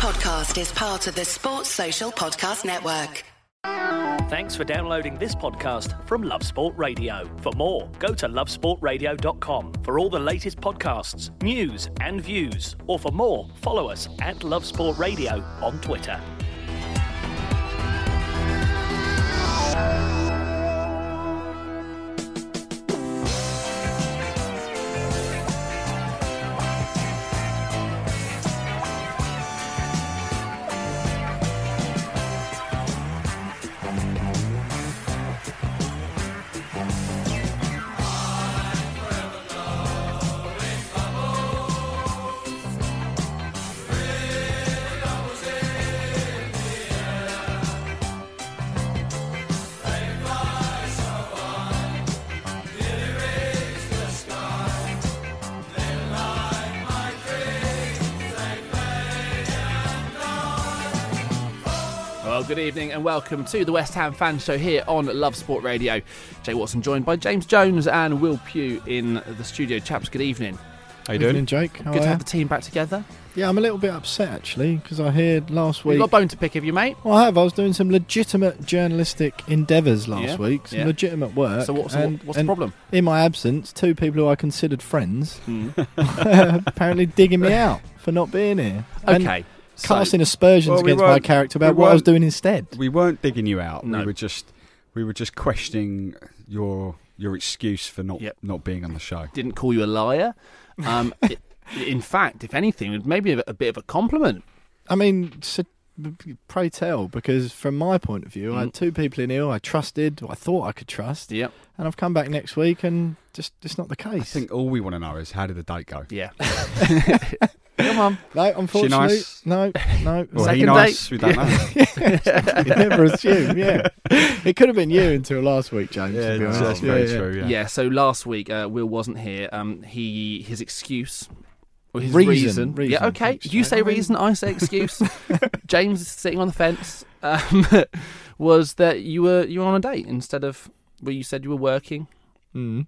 podcast is part of the Sports Social Podcast Network. Thanks for downloading this podcast from Love Sport Radio. For more, go to lovesportradio.com for all the latest podcasts, news and views. Or for more, follow us at Love Sport Radio on Twitter. Good evening and welcome to the West Ham Fan Show here on Love Sport Radio. Jay Watson joined by James Jones and Will Pugh in the studio. Chaps, good evening. How you doing, Jake? Good to have the team back together. Yeah, I'm a little bit upset actually because I heard last week. You've got a bone to pick, have you, mate? Well, I have. I was doing some legitimate journalistic endeavours last week, some legitimate work. So what's the problem? In my absence, two people who I considered friends apparently digging me out for not being here. Okay. Casting aspersions against my character about what I was doing instead. We weren't digging you out. No. We were just questioning your excuse for not being on the show. Didn't call you a liar. In fact, if anything, maybe a bit of a compliment. I mean, so, pray tell, because from my point of view, I had two people in here I trusted, or I thought I could trust. Yep. And I've come back next week and just it's not the case. I think all we want to know is how did the date go? Yeah. Come on. No, unfortunately. She nice? No. Well, second nice date. We don't know. You never assume, yeah. It could have been you until last week, James. Yeah, that's very true, yeah. Yeah, so last week, Will wasn't here. His excuse... Well, his reason. Yeah, okay. You say reason, I say excuse. James is sitting on the fence. Was that you were on a date instead of where you said you were working. Mm.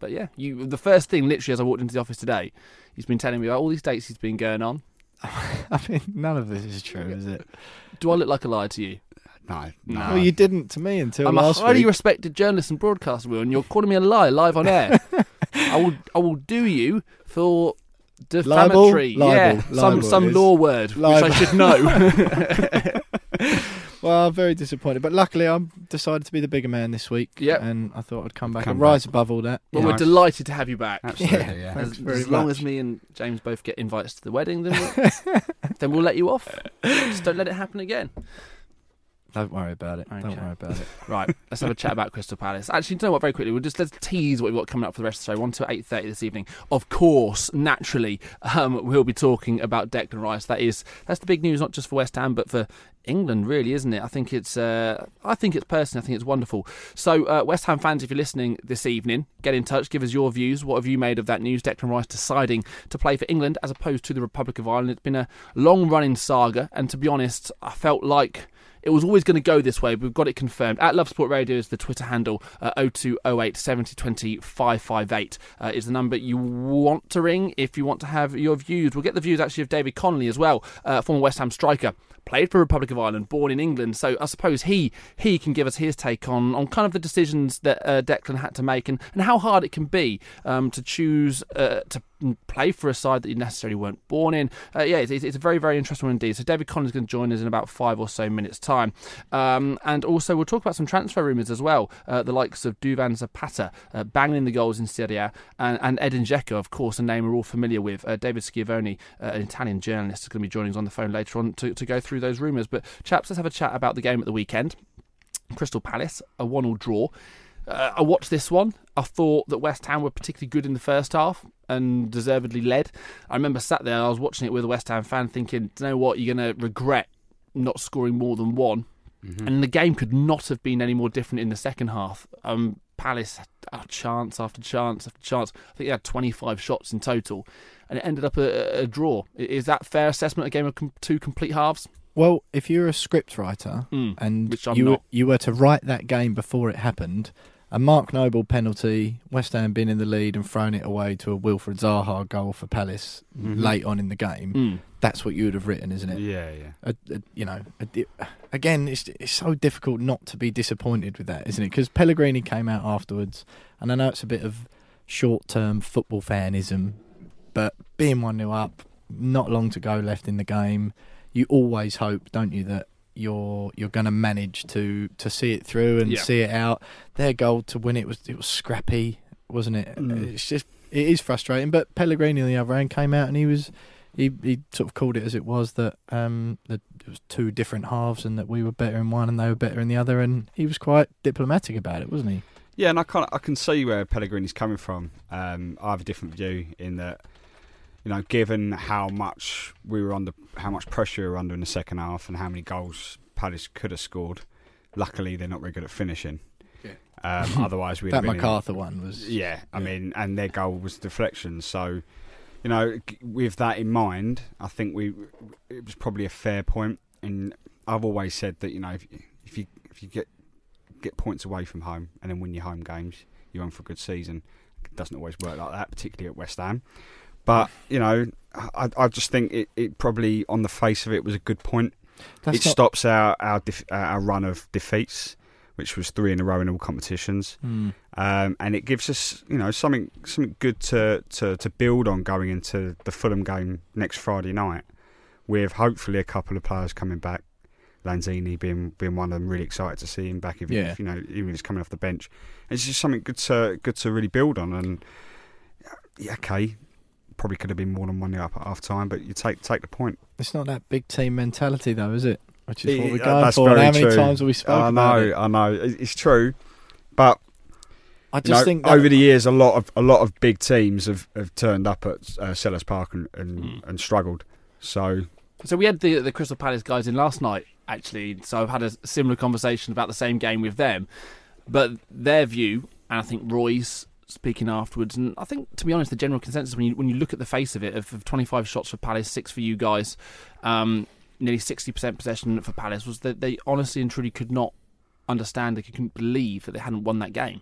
But yeah, the first thing literally as I walked into the office today, he's been telling me about all these dates he's been going on. I mean, none of this is true, is it? Do I look like a liar to you? No. Well, you didn't to me until last week. I'm a highly respected journalist and broadcaster, Will, and you're calling me a liar live on air. I will do you for defamatory. Libel. Some law word, libel. Which I should know. Well, I'm very disappointed, but luckily I decided to be the bigger man this week, and I thought I'd come back and rise above all that. Well, we're delighted to have you back. Absolutely, yeah. As long as me and James both get invites to the wedding, then we'll let you off. Just don't let it happen again. Don't worry about it. Okay. Don't worry about it. Right, let's have a chat about Crystal Palace. Actually, do you know what? Very quickly, let's tease what we've got coming up for the rest of the show. 1 to 8:30 this evening. Of course, naturally, we'll be talking about Declan Rice. That's the big news, not just for West Ham, but for England, really, isn't it? I think it's personal. I think it's wonderful. So, West Ham fans, if you're listening this evening, get in touch. Give us your views. What have you made of that news? Declan Rice deciding to play for England as opposed to the Republic of Ireland. It's been a long-running saga, and to be honest, I felt like it was always going to go this way. But we've got it confirmed. At Love Sport Radio is the Twitter handle. 0208 70 20 558 is the number you want to ring if you want to have your views. We'll get the views actually of David Connolly as well, former West Ham striker. Played for Republic of Ireland, born in England, so I suppose he can give us his take on kind of the decisions that Declan had to make and how hard it can be to choose to play for a side that you necessarily weren't born in. It's a very, very interesting one indeed. So David Connolly's going to join us in about 5 or so minutes' time. And also we'll talk about some transfer rumours as well, the likes of Duvan Zapata, banging the goals in Serie A, and Edin Dzeko, of course, a name we're all familiar with. David Schiavone, an Italian journalist, is going to be joining us on the phone later on to go through those rumours. But chaps, let's have a chat about the game at the weekend. Crystal Palace, a 1-1 draw. I watched this one. I thought that West Ham were particularly good in the first half and deservedly led. I remember sat there, I was watching it with a West Ham fan thinking, do you know what, you're going to regret not scoring more than one. Mm-hmm. And the game could not have been any more different in the second half. Palace had chance after chance after chance. I think they had 25 shots in total and it ended up a draw. Is that a fair assessment, a game of two complete halves? Well, if you're a script writer and you were to write that game before it happened... A Mark Noble penalty, West Ham being in the lead and throwing it away to a Wilfred Zaha goal for Palace late on in the game. That's what you would have written, isn't it? Yeah. Again, it's so difficult not to be disappointed with that, isn't it? Because Pellegrini came out afterwards, and I know it's a bit of short-term football fanism, but being 1-0 up, not long to go left in the game, you always hope, don't you, that you're going to manage to see it through and see it out. Their goal to win it was scrappy, wasn't it? It's just, it is frustrating. But Pellegrini on the other hand came out and he sort of called it as it was, that it was two different halves and that we were better in one and they were better in the other, and he was quite diplomatic about it, wasn't he? Yeah, and I can see where Pellegrini's coming from. I have a different view in that. You know, given how much pressure we were under in the second half and how many goals Palace could have scored, luckily they're not very good at finishing. Yeah. Otherwise, we'd have been... That MacArthur one was... Yeah, I mean, and their goal was deflection. So, you know, with that in mind, I think it was probably a fair point. And I've always said that, you know, if you get points away from home and then win your home games, you're on for a good season. It doesn't always work like that, particularly at West Ham. But, you know, I just think it probably, on the face of it, was a good point. Stops our run of defeats, which was 3 in a row in all competitions. And it gives us, you know, something good to build on going into the Fulham game next Friday night, with hopefully a couple of players coming back. Lanzini being one of them, really excited to see him back, if you know, even if he's coming off the bench. It's just something good to really build on. And, probably could have been more than 1-0 up at half time, but you take the point. It's not that big team mentality, though, is it? Which is what we're going for. How many times have we spoken about it? I know, it's true, but I just think that over the years, a lot of big teams have turned up at Sellers Park and struggled. So we had the Crystal Palace guys in last night, actually. So I've had a similar conversation about the same game with them, but their view, and I think Roy's speaking afterwards, and I think, to be honest, the general consensus when you look at the face of it, of 25 shots for Palace, 6 for you guys, nearly 60% possession for Palace, was that they honestly and truly could not understand, they couldn't believe that they hadn't won that game.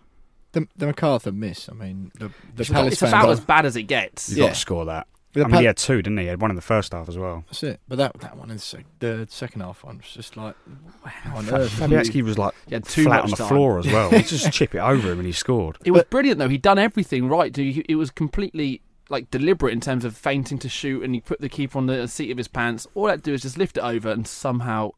The MacArthur miss, I mean, the Palace, it's about as bad as it gets. You've got to score that. I mean, he had 2, didn't he? He had 1 in the first half as well. That's it. But that one in the second half one was just like, wow. Fabianski was like flat on the floor as well. He just chip it over him and he scored. It was brilliant, though. He'd done everything right. It was completely like deliberate in terms of feinting to shoot, and he put the keeper on the seat of his pants. All that do is just lift it over and somehow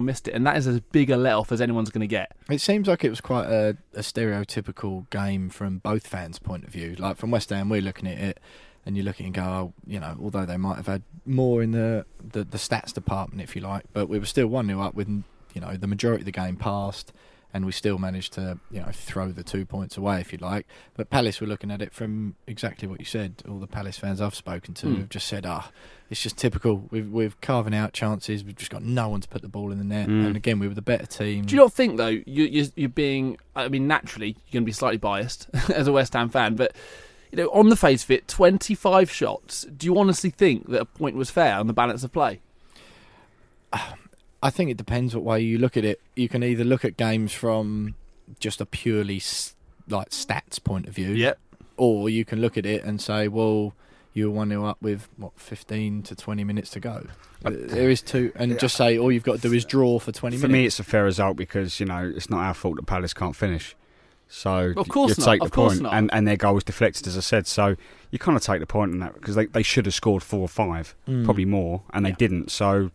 missed it. And that is as big a let-off as anyone's going to get. It seems like it was quite a stereotypical game from both fans' point of view. Like, from West Ham, we're looking at it, and you look at it and go, oh, you know, although they might have had more in the stats department, if you like, but we were still 1-0 up with, you know, the majority of the game passed, and we still managed to, you know, throw the 2 points away, if you like. But Palace were looking at it from exactly what you said. All the Palace fans I've spoken to have just said, it's just typical. We've carving out chances. We've just got no one to put the ball in the net. And again, we were the better team. Do you not think, though, you're being, I mean, naturally, you're going to be slightly biased as a West Ham fan, but... You know, on the face of it, 25 shots. Do you honestly think that a point was fair on the balance of play? I think it depends what way you look at it. You can either look at games from just a purely like stats point of view, or you can look at it and say, well, you were 1-0 up with, 15 to 20 minutes to go. There is two, and just say all you've got to do is draw for 20 minutes. For me, it's a fair result because, you know, it's not our fault that Palace can't finish. So of course you take the point, and their goal was deflected, as I said. So you kind of take the point in that because they should have scored 4 or 5, probably more, and they didn't. So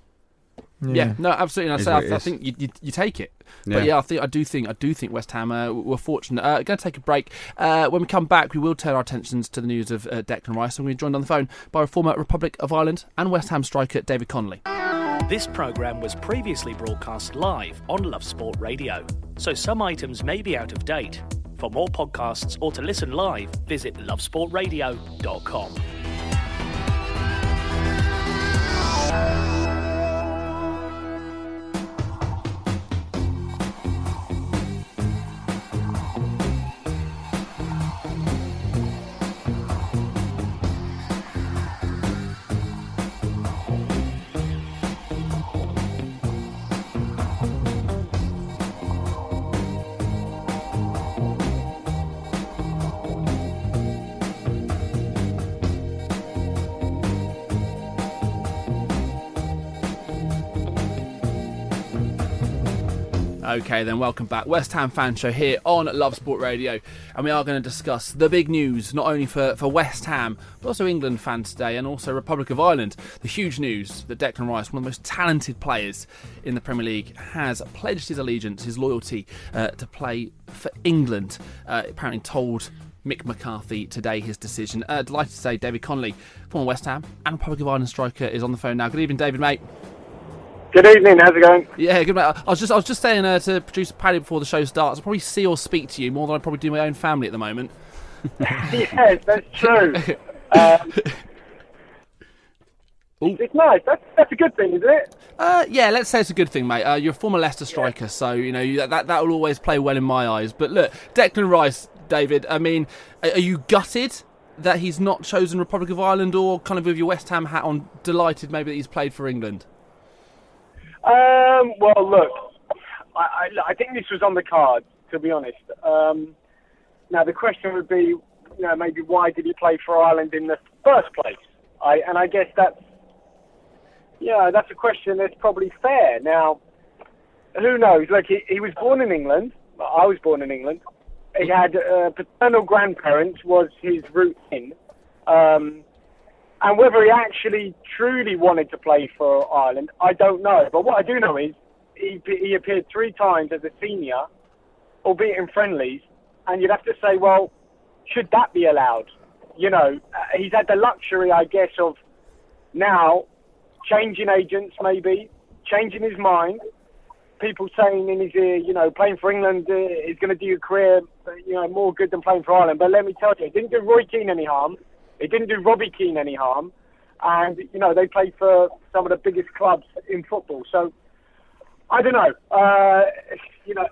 no, absolutely. And I think you take it. But I do think West Ham were fortunate. We're going to take a break. When we come back, we will turn our attentions to the news of Declan Rice, and we're joined on the phone by a former Republic of Ireland and West Ham striker David Connolly. This programme was previously broadcast live on Love Sport Radio, so some items may be out of date. For more podcasts or to listen live, visit lovesportradio.com. OK then, welcome back. West Ham Fan Show here on Love Sport Radio, and we are going to discuss the big news, not only for West Ham, but also England fans today, and also Republic of Ireland. The huge news that Declan Rice, one of the most talented players in the Premier League, has pledged his allegiance, his loyalty to play for England, apparently told Mick McCarthy today his decision. Delighted to say David Connolly, former West Ham and Republic of Ireland striker, is on the phone now. Good evening, David, mate. Good evening, how's it going? Yeah, good, mate. I was just saying to producer Paddy before the show starts, I probably see or speak to you more than I probably do my own family at the moment. Yes, that's true. It's nice. That's a good thing, isn't it? Yeah, let's say it's a good thing, mate. You're a former Leicester striker, so you know that will always play well in my eyes. But look, Declan Rice, David, I mean, are you gutted that he's not chosen Republic of Ireland, or kind of with your West Ham hat on, delighted maybe that he's played for England? Well, look, I think this was on the cards, to be honest. Now, the question would be, maybe why did he play for Ireland in the first place? I guess that's a question that's probably fair. Now, who knows? Look, he was born in England. I was born in England. He had paternal grandparents was his root in. And whether he actually truly wanted to play for Ireland, I don't know. But what I do know is he appeared 3 times as a senior, albeit in friendlies. And you'd have to say, well, should that be allowed? He's had the luxury, I guess, of now changing agents maybe, changing his mind. People saying in his ear, playing for England is going to do your career, more good than playing for Ireland. But let me tell you, it didn't do Roy Keane any harm. It didn't do Robbie Keane any harm. And, they played for some of the biggest clubs in football. So, I don't know.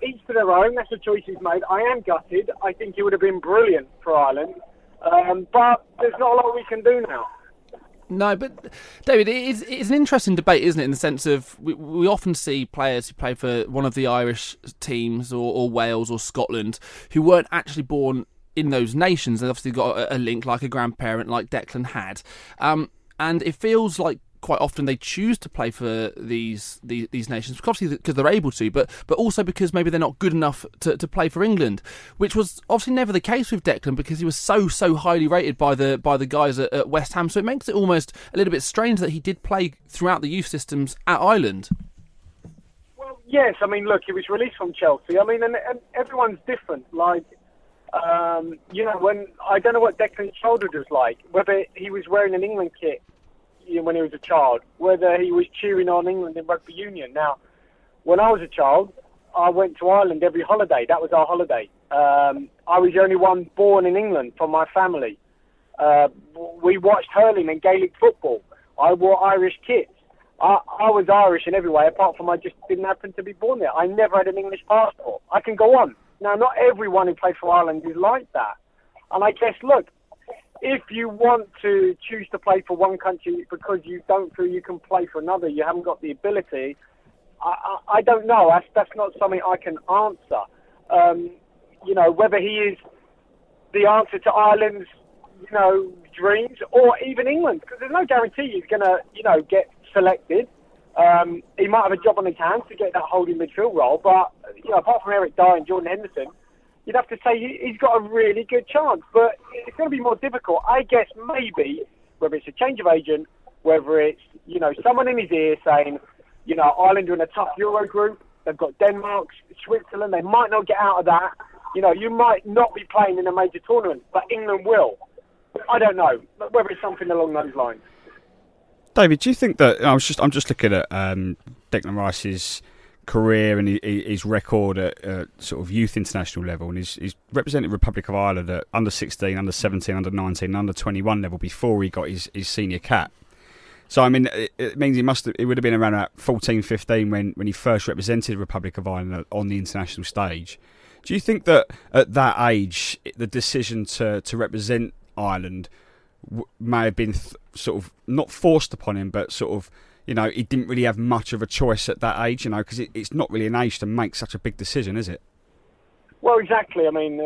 Each to their own. That's the choice he's made. I am gutted. I think he would have been brilliant for Ireland. But there's not a lot we can do now. No, but David, it's an interesting debate, isn't it, in the sense of we often see players who play for one of the Irish teams or Wales or Scotland who weren't actually born in those nations. They've obviously got a link, like a grandparent, like Declan had. And it feels like quite often they choose to play for these nations, obviously because they're able to, but also because maybe they're not good enough to play for England, which was obviously never the case with Declan because he was so highly rated by the guys at West Ham. So it makes it almost a little bit strange that he did play throughout the youth systems at Ireland. Well, yes, I mean, look, he was released from Chelsea. I mean, and everyone's different. Like, when I don't know what Declan's childhood was like, whether he was wearing an England kit when he was a child, whether he was cheering on England in rugby union. Now, when I was a child, I went to Ireland every holiday. That was our holiday. I was the only one born in England from my family. We watched hurling and Gaelic football. I wore Irish kits. I was Irish in every way, apart from I just didn't happen to be born there. I never had an English passport. I can go on. Now, not everyone who plays for Ireland is like that. And I guess, look, if you want to choose to play for one country because you don't feel you can play for another, you haven't got the ability, I don't know. That's not something I can answer. Whether he is the answer to Ireland's, dreams or even England, because there's no guarantee he's going to, get selected. He might have a job on his hands to get that holding midfield role, but, apart from Eric Dier and Jordan Henderson, you'd have to say he's got a really good chance, but it's going to be more difficult. I guess maybe, whether it's a change of agent, whether it's, someone in his ear saying, Ireland are in a tough Euro group, they've got Denmark, Switzerland, they might not get out of that. You might not be playing in a major tournament, but England will. I don't know, whether it's something along those lines. David, do you think that, I'm just looking at Declan Rice's career and his record at sort of youth international level, and he's represented Republic of Ireland at under 16, under 17, under 19, under 21 level before he got his senior cap. So I mean, it means it would have been around about 14, 15 when he first represented Republic of Ireland on the international stage. Do you think that at that age, the decision to represent Ireland may have been sort of not forced upon him, but sort of, he didn't really have much of a choice at that age, because it's not really an age to make such a big decision, is it? Well, exactly. I mean,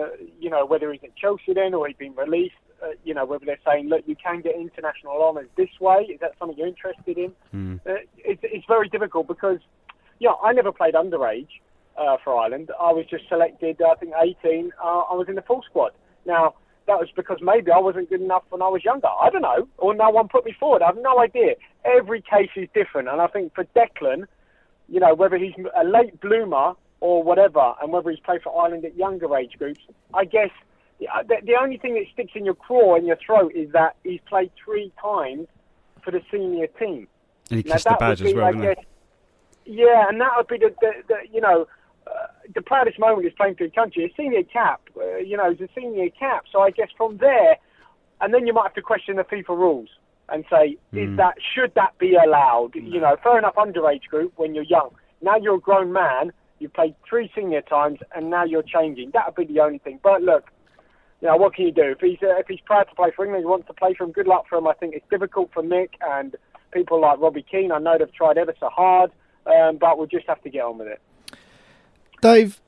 whether he's at Chelsea then or he's been released, whether they're saying, look, you can get international honours this way. Is that something you're interested in? It's very difficult because, I never played underage. for Ireland, I was just selected, I think, 18. I was in the full squad. Now, that was because maybe I wasn't good enough when I was younger. I don't know. Or no one put me forward. I have no idea. Every case is different. And I think for Declan, you know, whether he's a late bloomer or whatever, and whether he's played for Ireland at younger age groups, I guess the only thing that sticks in your craw, in your throat, is that he's played 3 times for the senior team. And he kissed the badge as well, didn't he? Yeah, and that would be the proudest moment is playing for your country. A senior cap, he's a senior cap. So I guess from there, and then you might have to question the FIFA rules and say, should that be allowed? Mm. You know, fair enough, underage group when you're young. Now you're a grown man, you've played 3 senior times, and now you're changing. That would be the only thing. But look, you know, what can you do? If he's proud to play for England, he wants to play for him, good luck for him. I think it's difficult for Mick and people like Robbie Keane. I know they've tried ever so hard, but we'll just have to get on with it. Dave,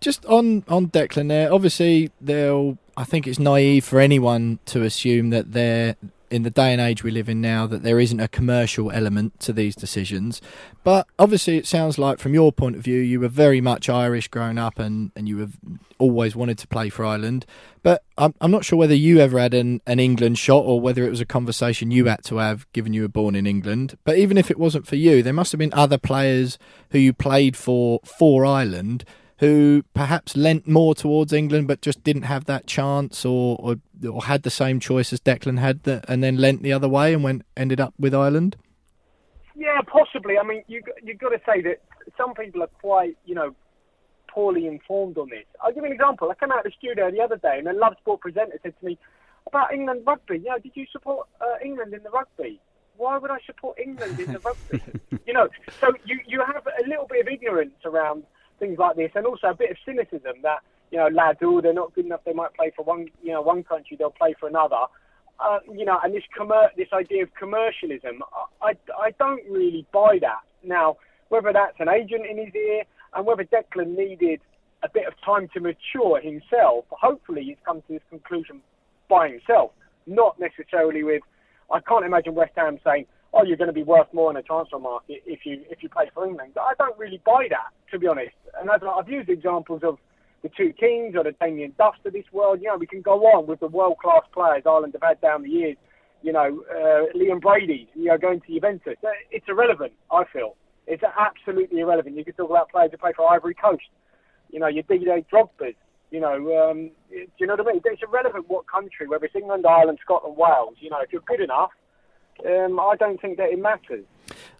just on Declan there, obviously I think it's naive for anyone to assume that they're, in the day and age we live in now, that there isn't a commercial element to these decisions. But obviously it sounds like, from your point of view, you were very much Irish growing up and you have always wanted to play for Ireland. But I'm not sure whether you ever had an England shot or whether it was a conversation you had to have, given you were born in England. But even if it wasn't for you, there must have been other players who you played for Ireland who perhaps lent more towards England but just didn't have that chance or had the same choice as Declan had and then lent the other way and ended up with Ireland? Yeah, possibly. I mean, you've got to say that some people are quite, poorly informed on this. I'll give you an example. I came out of the studio the other day and a Love Sport presenter said to me about England rugby. You know, did you support England in the rugby? Why would I support England in the rugby? So you have a little bit of ignorance around things like this, and also a bit of cynicism that lads, they're not good enough. They might play for one country, they'll play for another. And this idea of commercialism, I don't really buy that. Now, whether that's an agent in his ear, and whether Declan needed a bit of time to mature himself, hopefully he's come to this conclusion by himself, not necessarily with. I can't imagine West Ham saying, "Oh, you're going to be worth more in the transfer market if you play for England." I don't really buy that, to be honest. And I've used examples of the two Kings or the Damien Duffs of this world. We can go on with the world-class players Ireland have had down the years. Liam Brady, going to Juventus. It's irrelevant, I feel. It's absolutely irrelevant. You can talk about players who play for Ivory Coast. Your D-Day Drogbas. Do you know what I mean? It's irrelevant what country, whether it's England, Ireland, Scotland, Wales. If you're good enough, I don't think that it matters.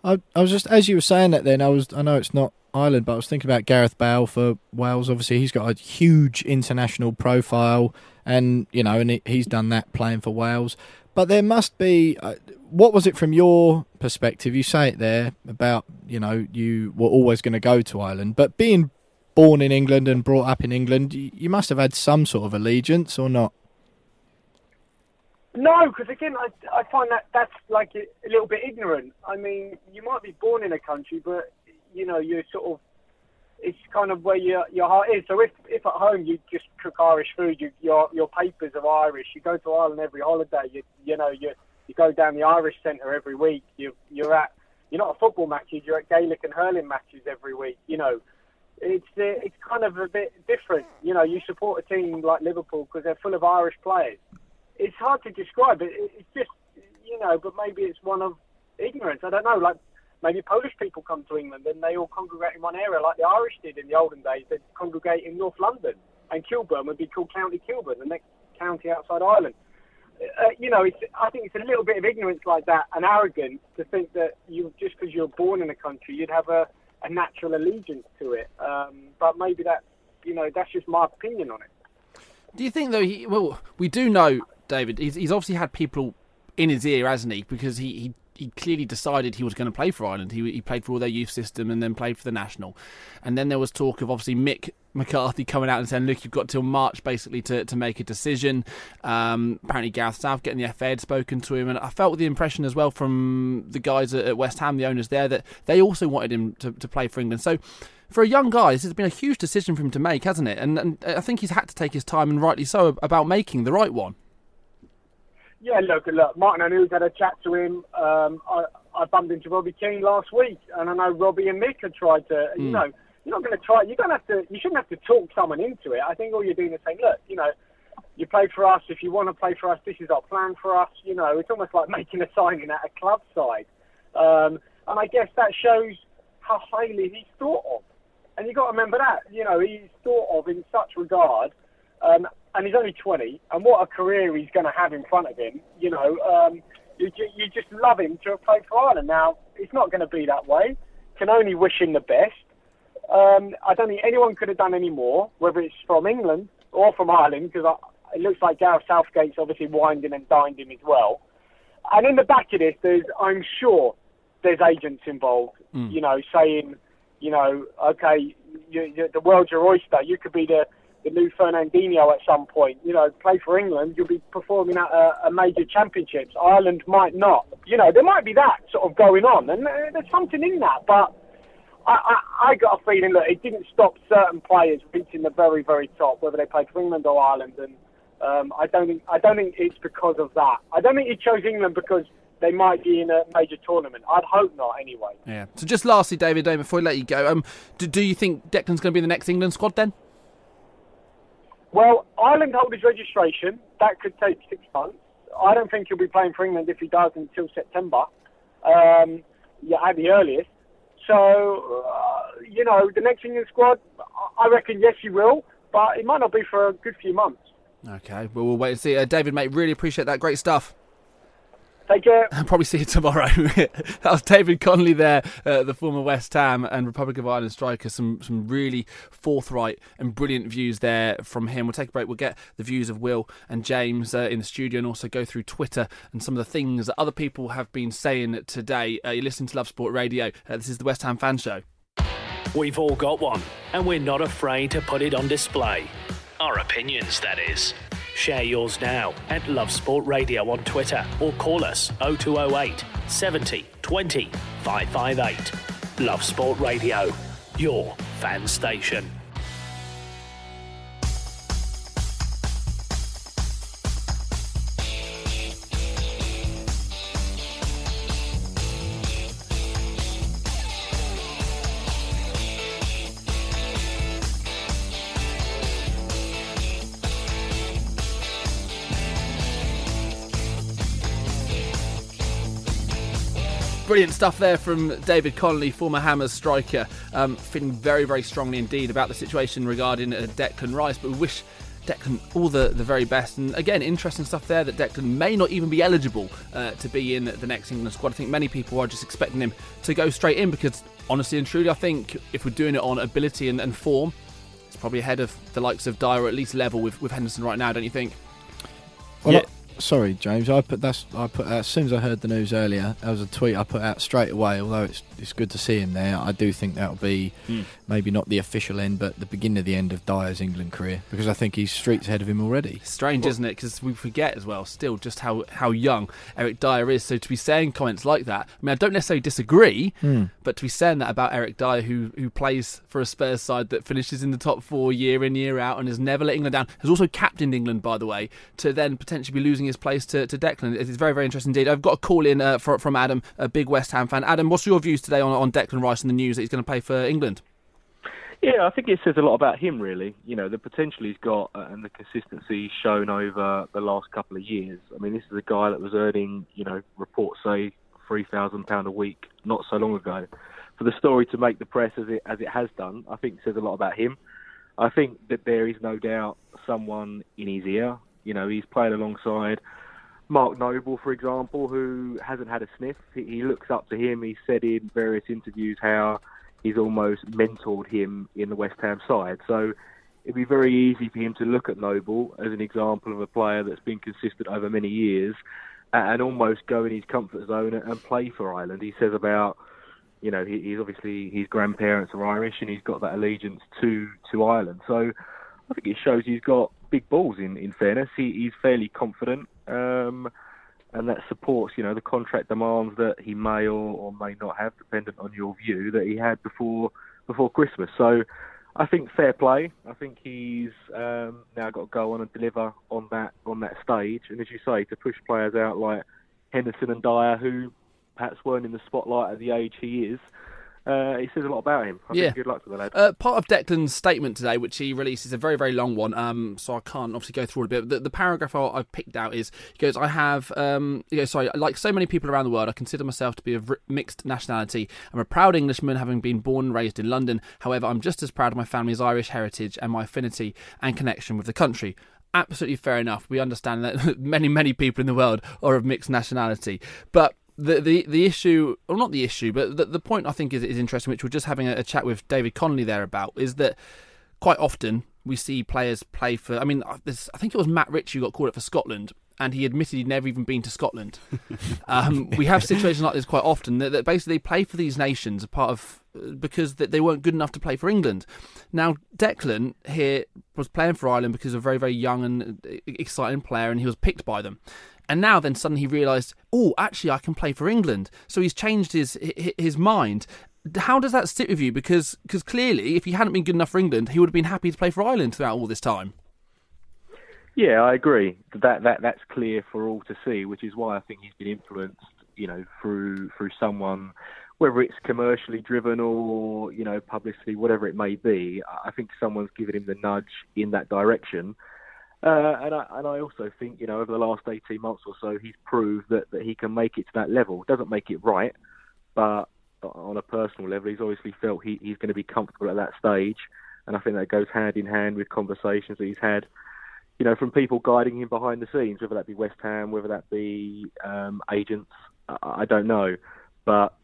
I was just, as you were saying that then, I know it's not Ireland, but I was thinking about Gareth Bale for Wales. Obviously, he's got a huge international profile and, he's done that playing for Wales. But there must be, what was it from your perspective? You say it there about, you were always going to go to Ireland, but being born in England and brought up in England, you must have had some sort of allegiance or not? No, because again, I find that's like a little bit ignorant. I mean, you might be born in a country, but you're sort of, it's kind of where your heart is. So if at home you just cook Irish food, your papers are Irish. You go to Ireland every holiday. You go down the Irish Centre every week. You're not at football matches. You're at Gaelic and hurling matches every week. It's kind of a bit different. You support a team like Liverpool because they're full of Irish players. It's hard to describe. It's just, but maybe it's one of ignorance. I don't know. Like, maybe Polish people come to England and they all congregate in one area, like the Irish did in the olden days. They'd congregate in North London, and Kilburn would be called County Kilburn, the next county outside Ireland. I think it's a little bit of ignorance like that and arrogance to think that just because you're born in a country, you'd have a natural allegiance to it. But maybe that's just my opinion on it. Do you think, though, we do know, David, he's obviously had people in his ear, hasn't he? Because he clearly decided he was going to play for Ireland. He played for all their youth system and then played for the national. And then there was talk of, obviously, Mick McCarthy coming out and saying, look, you've got till March, basically, to make a decision. Apparently, Gareth Southgate and the FA had spoken to him. And I felt the impression as well from the guys at West Ham, the owners there, that they also wanted him to play for England. So for a young guy, this has been a huge decision for him to make, hasn't it? And I think he's had to take his time, and rightly so, about making the right one. Yeah, look, Martin O'Neill's had a chat to him. I bumped into Robbie Keane last week, and I know Robbie and Mick had tried to, you're not going to try. You're going to have to. You shouldn't have to talk someone into it. I think all you're doing is saying, look, you know, you play for us. If you want to play for us, this is our plan for us. You know, it's almost like making a signing at a club side. And I guess that shows how highly he's thought of. And you've got to remember that, you know, he's thought of in such regard. And he's only 20. And what a career he's going to have in front of him. You know, you just love him to have played for Ireland. Now, it's not going to be that way. Can only wish him the best. I don't think anyone could have done any more, whether it's from England or from Ireland, because it looks like Gareth Southgate's obviously wined him and dined him as well. And in the back of this, I'm sure there's agents involved, you know, saying, you know, okay, the world's your oyster. You could be the new Fernandinho at some point. You know, play for England, you'll be performing at a major championships. Ireland might not. You know, there might be that sort of going on, and there's something in that. But I got a feeling that it didn't stop certain players reaching the very, very top, whether they played for England or Ireland. And I don't think it's because of that. I don't think he chose England because they might be in a major tournament. I'd hope not, anyway. Yeah. So just lastly, David, before I let you go, do you think Declan's going to be in the next England squad then? Well, Ireland hold his registration. That could take 6 months. I don't think he'll be playing for England if he does until September, at the earliest. So, you know, the next England squad, I reckon, yes, he will, but it might not be for a good few months. Okay, well, we'll wait and see. David, mate, really appreciate that. Great stuff. Take care. I'll probably see you tomorrow. That was David Connolly there, the former West Ham and Republic of Ireland striker. Some really forthright and brilliant views there from him. We'll take a break. We'll get the views of Will and James in the studio, and also go through Twitter and some of the things that other people have been saying today. You're listening to Love Sport Radio. This is the West Ham Fan Show. We've all got one, and we're not afraid to put it on display. Our opinions, that is. Share yours now at Love Sport Radio on Twitter, or call us 0208 70 20 558. Love Sport Radio, your fan station. Brilliant stuff there from David Connolly, former Hammers striker, feeling very, very strongly indeed about the situation regarding Declan Rice, but we wish Declan all the very best. And again, interesting stuff there that Declan may not even be eligible to be in the next England squad. I think many people are just expecting him to go straight in because, honestly and truly, I think if we're doing it on ability and form, it's probably ahead of the likes of Dier, or at least level with Henderson right now, don't you think? Well, yeah. Sorry, James. I put out, as soon as I heard the news earlier, that was a tweet I put out straight away. Although it's good to see him there, I do think that'll be maybe not the official end, but the beginning of the end of Dier's England career, because I think he's streets ahead of him already. Strange, isn't it? Because we forget as well, still, just how young Eric Dier is. So to be saying comments like that, I mean, I don't necessarily disagree, but to be saying that about Eric Dier, who plays for a Spurs side that finishes in the top four year in, year out, and has never let England down, has also captained England, by the way, to then potentially be losing his place to Declan. It's very, very interesting indeed. I've got a call in from Adam, a big West Ham fan. Adam, what's your views today on Declan Rice and the news that he's going to play for England? Yeah, I think it says a lot about him, really. You know, the potential he's got and the consistency he's shown over the last couple of years. I mean, this is a guy that was earning, you know, reports say £3,000 a week not so long ago. For the story to make the press as it has done, I think it says a lot about him. I think that there is no doubt someone in his ear. You know, he's played alongside Mark Noble, for example, who hasn't had a sniff. He looks up to him. He said in various interviews how he's almost mentored him in the West Ham side. So it'd be very easy for him to look at Noble as an example of a player that's been consistent over many years and almost go in his comfort zone and play for Ireland. He says about, you know, he's obviously, his grandparents are Irish and he's got that allegiance to Ireland. So I think it shows he's got big balls, in fairness. He's fairly confident, and that supports, you know, the contract demands that he may or may not have, dependent on your view, that he had before Christmas. So I think fair play. I think he's now got to go on and deliver on that stage. And as you say, to push players out like Henderson and Dier, who perhaps weren't in the spotlight at the age he is, It says a lot about him. I think good luck to the lad. Part of Declan's statement today, which he released, is a very, very long one, so I can't obviously go through all of it. But the paragraph I picked out is, he goes, like so many people around the world, I consider myself to be of mixed nationality. I'm a proud Englishman, having been born and raised in London. However, I'm just as proud of my family's Irish heritage and my affinity and connection with the country. Absolutely fair enough. We understand that many, many people in the world are of mixed nationality. But the issue, or not the issue, but the point I think is interesting, which we're just having a chat with David Connolly there about, is that quite often we see players play for... I mean, I think it was Matt Ritchie who got called up for Scotland, and he admitted he'd never even been to Scotland. We have situations like this quite often, that basically they play for these nations because they weren't good enough to play for England. Now, Declan here was playing for Ireland because he was a very, very young and exciting player, and he was picked by them. And now then suddenly he realised, oh, actually I can play for England. So he's changed his mind. How does that sit with you? Because clearly, if he hadn't been good enough for England, he would have been happy to play for Ireland throughout all this time. Yeah, I agree. That's clear for all to see, which is why I think he's been influenced, through someone, whether it's commercially driven or, publicity, whatever it may be. I think someone's given him the nudge in that direction. And I also think, over the last 18 months or so, he's proved that he can make it to that level. Doesn't make it right, but on a personal level, he's obviously felt he's going to be comfortable at that stage. And I think that goes hand in hand with conversations that he's had, from people guiding him behind the scenes, whether that be West Ham, whether that be agents, I don't know. But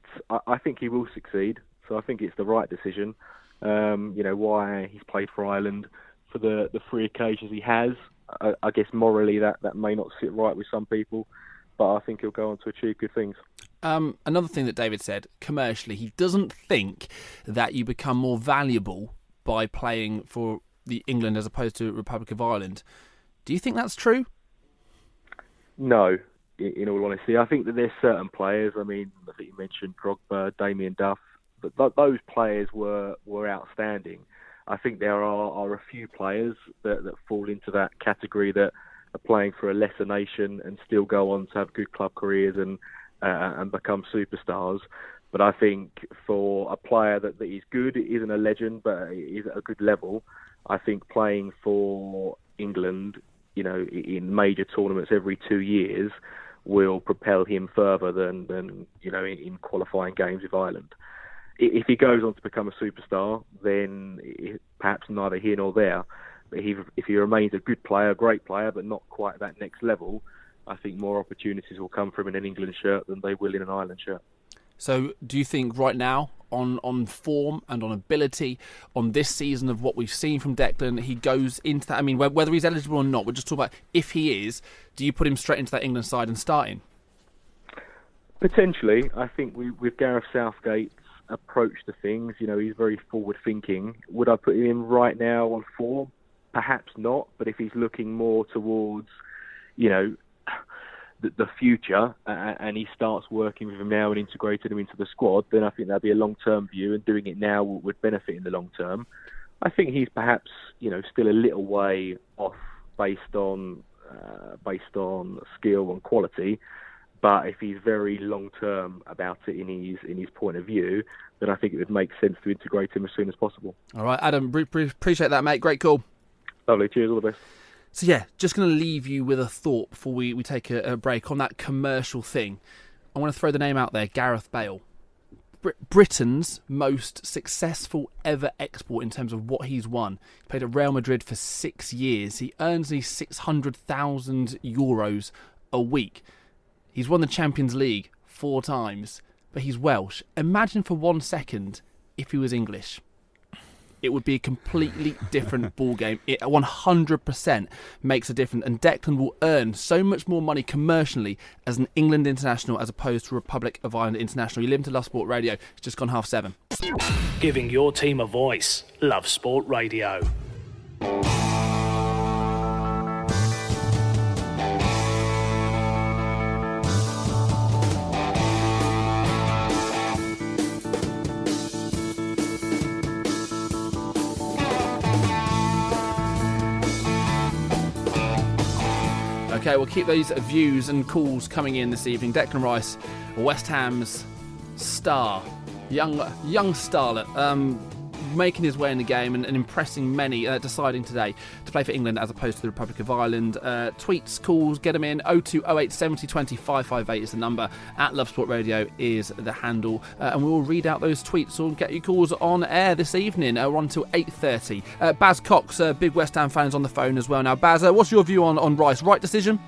I think he will succeed. So I think it's the right decision. Why he's played for Ireland for the three occasions he has. I guess morally that may not sit right with some people, but I think he'll go on to achieve good things. Another thing that David said, commercially, he doesn't think that you become more valuable by playing for the England as opposed to Republic of Ireland. Do you think that's true? No, in all honesty. I think that there's certain players, I think you mentioned Drogba, Damien Duff, but those players were outstanding. I think there are a few players that fall into that category that are playing for a lesser nation and still go on to have good club careers and become superstars. But I think for a player that is good, isn't a legend, but is at a good level, I think playing for England, in major tournaments every 2 years will propel him further than in qualifying games with Ireland. If he goes on to become a superstar, then perhaps neither here nor there. But if he remains a good player, great player, but not quite at that next level, I think more opportunities will come from him in an England shirt than they will in an Ireland shirt. So do you think right now, on form and on ability, on this season of what we've seen from Declan, he goes into that? I mean, whether he's eligible or not, we're just talking about if he is, do you put him straight into that England side and start him? Potentially. I think with Gareth Southgate, approach to things, he's very forward thinking. Would I put him in right now on form? Perhaps not, but if he's looking more towards the future and he starts working with him now and integrating him into the squad, then I think that'd be a long-term view, and doing it now would benefit in the long term. I think he's perhaps still a little way off based on skill and quality. But if he's very long-term about it in his point of view, then I think it would make sense to integrate him as soon as possible. All right, Adam, appreciate that, mate. Great call. Lovely. Cheers. All the best. So, just going to leave you with a thought before we take a break on that commercial thing. I want to throw the name out there, Gareth Bale. Britain's most successful ever export in terms of what he's won. He played at Real Madrid for 6 years. He earns these €600,000 a week. He's won the Champions League 4 times, but he's Welsh. Imagine for 1 second if he was English. It would be a completely different ballgame. It 100% makes a difference. And Declan will earn so much more money commercially as an England international as opposed to Republic of Ireland international. You listen to Love Sport Radio. It's just gone 7:30. Giving your team a voice. Love Sport Radio. Okay, we'll keep those views and calls coming in this evening. Declan Rice, West Ham's star, young starlet, making his way in the game and impressing many, deciding today to play for England as opposed to the Republic of Ireland. Tweets, calls, get them in. 0208 70 20 558 is the number. At Love Sport Radio is the handle. And we will read out those tweets or get your calls on air this evening. We're on till 8:30. Baz Cox, big West Ham fan, is on the phone as well now. Baz, what's your view on Rice? Right decision?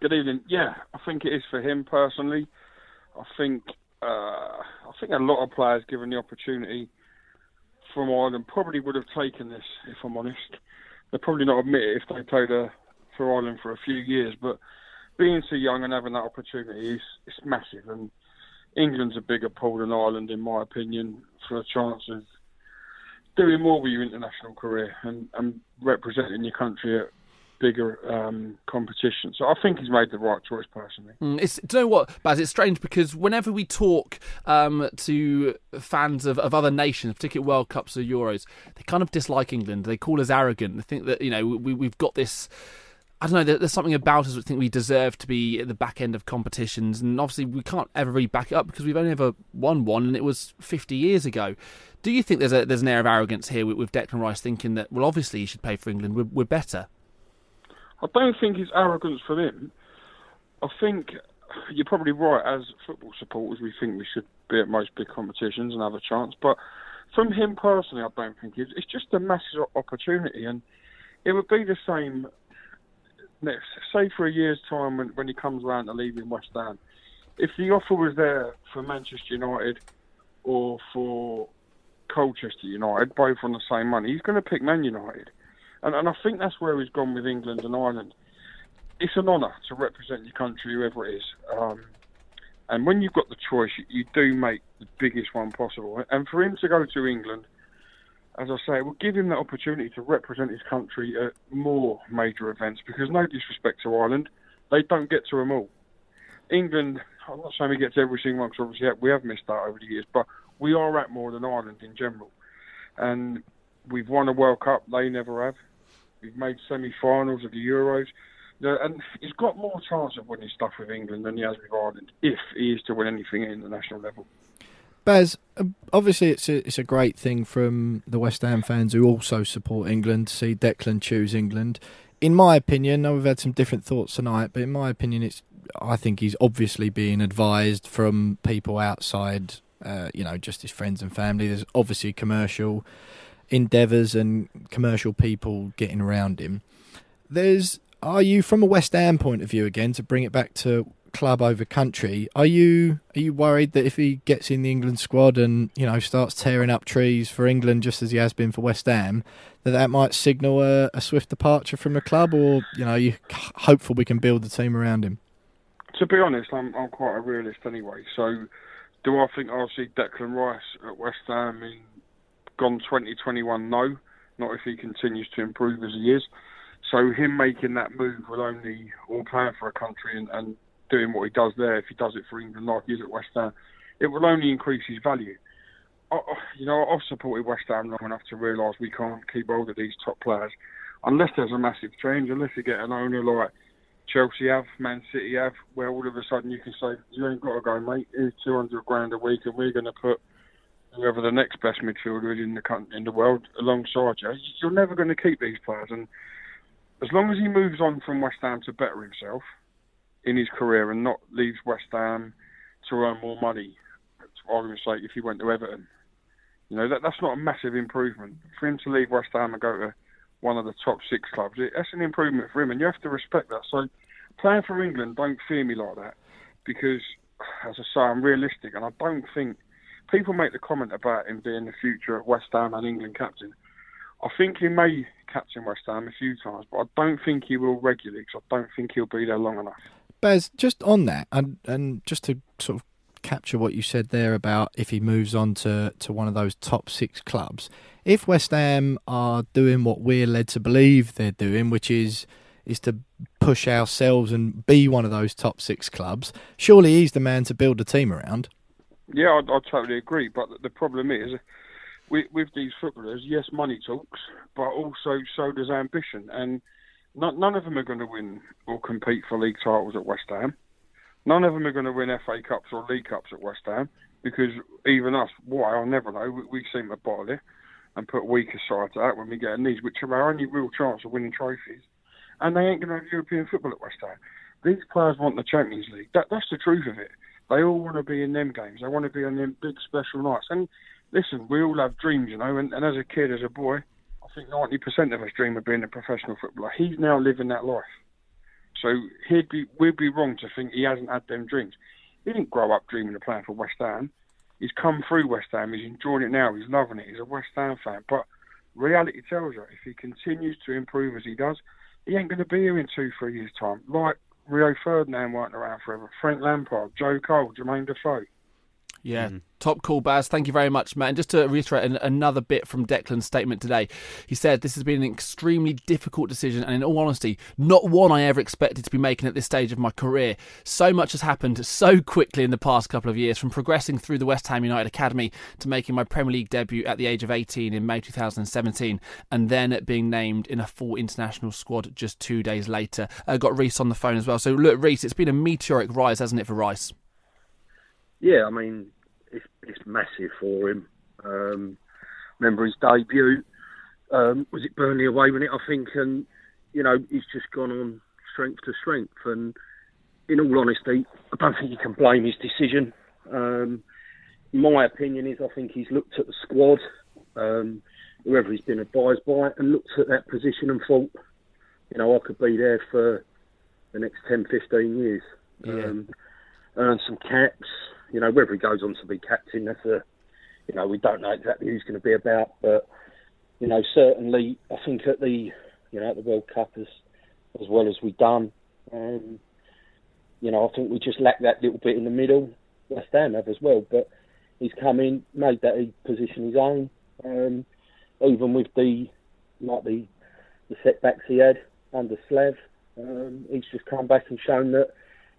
Good evening. Yeah, I think it is for him personally. I think a lot of players given the opportunity from Ireland probably would have taken this, if I'm honest. They'd probably not admit it if they played for Ireland for a few years, but being so young and having that opportunity is massive, and England's a bigger pool than Ireland, in my opinion, for a chance of doing more with your international career and representing your country at bigger competition. So I think he's made the right choice personally. Do you know what, Baz? It's strange because whenever we talk to fans of other nations, particularly World Cups or Euros, they kind of dislike England. They call us arrogant. They think that, you know, we've got this... I don't know, there's something about us that think we deserve to be at the back end of competitions, and obviously we can't ever really back it up because we've only ever won one, and it was 50 years ago. Do you think there's an air of arrogance here with Declan Rice thinking that, well, obviously he should play for England, we're better? I don't think it's arrogance from him. I think you're probably right, as football supporters, we think we should be at most big competitions and have a chance. But from him personally, I don't think it's just a massive opportunity. And it would be the same, say, for a year's time when he comes round to leaving West Ham. If the offer was there for Manchester United or for Colchester United, both on the same money, he's going to pick Man United. And I think that's where he's gone with England and Ireland. It's an honour to represent your country, whoever it is. And when you've got the choice, you do make the biggest one possible. And for him to go to England, as I say, it will give him that opportunity to represent his country at more major events, because no disrespect to Ireland, they don't get to them all. England, I'm not saying we get to every single one, because obviously we have missed that over the years, but we are at more than Ireland in general. And we've won a World Cup, they never have. We've made semi-finals of the Euros. And he's got more chance of winning stuff with England than he has with Ireland, if he is to win anything at international level. Baz, obviously it's a great thing from the West Ham fans who also support England to see Declan choose England. In my opinion, now we've had some different thoughts tonight, but in my opinion, I think he's obviously being advised from people outside, just his friends and family. There's obviously commercial endeavours and commercial people getting around him. Are you, from a West Ham point of view again, to bring it back to club over country, are you worried that if he gets in the England squad and, you know, starts tearing up trees for England just as he has been for West Ham, that might signal a swift departure from the club, or, you know, you hopeful we can build the team around him? To be honest, I'm quite a realist anyway. So do I think I'll see Declan Rice at West Ham in gone 2021, no, not if he continues to improve as he is. So him making that move will only, or playing for a country and doing what he does there, if he does it for England like he is at West Ham, it will only increase his value. I've supported West Ham long enough to realise we can't keep hold of these top players unless there's a massive change, unless you get an owner like Chelsea have, Man City have, where all of a sudden you can say, you ain't got to go, mate, here's $200,000 a week and we're going to put whoever the next best midfielder is in the world alongside you. You're never going to keep these players, and as long as he moves on from West Ham to better himself in his career and not leaves West Ham to earn more money, I would say, if he went to Everton, that's not a massive improvement. For him to leave West Ham and go to one of the top six clubs, that's an improvement for him, and you have to respect that. So playing for England, don't fear me like that, because, as I say, I'm realistic, and I don't think... People make the comment about him being the future of West Ham and England captain. I think he may captain West Ham a few times, but I don't think he will regularly, because I don't think he'll be there long enough. Bez, just on that, and just to sort of capture what you said there about if he moves on to one of those top six clubs, if West Ham are doing what we're led to believe they're doing, which is to push ourselves and be one of those top six clubs, surely he's the man to build a team around. Yeah, I totally agree, but the problem is, with these footballers, yes, money talks, but also so does ambition, and none of them are going to win or compete for league titles at West Ham. None of them are going to win FA Cups or League Cups at West Ham. because even us, why, I'll never know, we seem to bottle it and put weaker side to that when we get our knees, which are our only real chance of winning trophies. And they ain't going to have European football at West Ham. These players want the Champions League. That's the truth of it. They all want to be in them games. They want to be on them big special nights. And listen, we all have dreams, you know, and as a kid, as a boy, I think 90% of us dream of being a professional footballer. He's now living that life. So we'd be wrong to think he hasn't had them dreams. He didn't grow up dreaming of playing for West Ham. He's come through West Ham. He's enjoying it now. He's loving it. He's a West Ham fan. But reality tells you, if he continues to improve as he does, he ain't going to be here in 2-3 years' time. Like Rio Ferdinand weren't around forever. Frank Lampard, Joe Cole, Jermaine Defoe. Yeah, top call, Baz. Thank you very much, man. Just to reiterate another bit from Declan's statement today. He said, this has been an extremely difficult decision and in all honesty, not one I ever expected to be making at this stage of my career. So much has happened so quickly in the past couple of years, from progressing through the West Ham United Academy to making my Premier League debut at the age of 18 in May 2017 and then being named in a full international squad just 2 days later. Got Reece on the phone as well. So look, Reece, it's been a meteoric rise, hasn't it, for Rice? Yeah, I mean, it's massive for him. Remember his debut? Was it Burnley away, wasn't it, I think? And, you know, he's just gone on strength to strength. And in all honesty, I don't think you can blame his decision. My opinion is I think he's looked at the squad, whoever he's been advised by, and looked at that position and thought, you know, I could be there for the next 10, 15 years. Yeah. Earn some caps. You know, whether he goes on to be captain, that's a, you know, we don't know exactly who's going to be about, but, you know, certainly I think at the, you know, at the World Cup as well as we done, you know, I think we just lack that little bit in the middle. West Ham have as well, but he's come in, made that position his own, even with the setbacks he had under Slav, he's just come back and shown that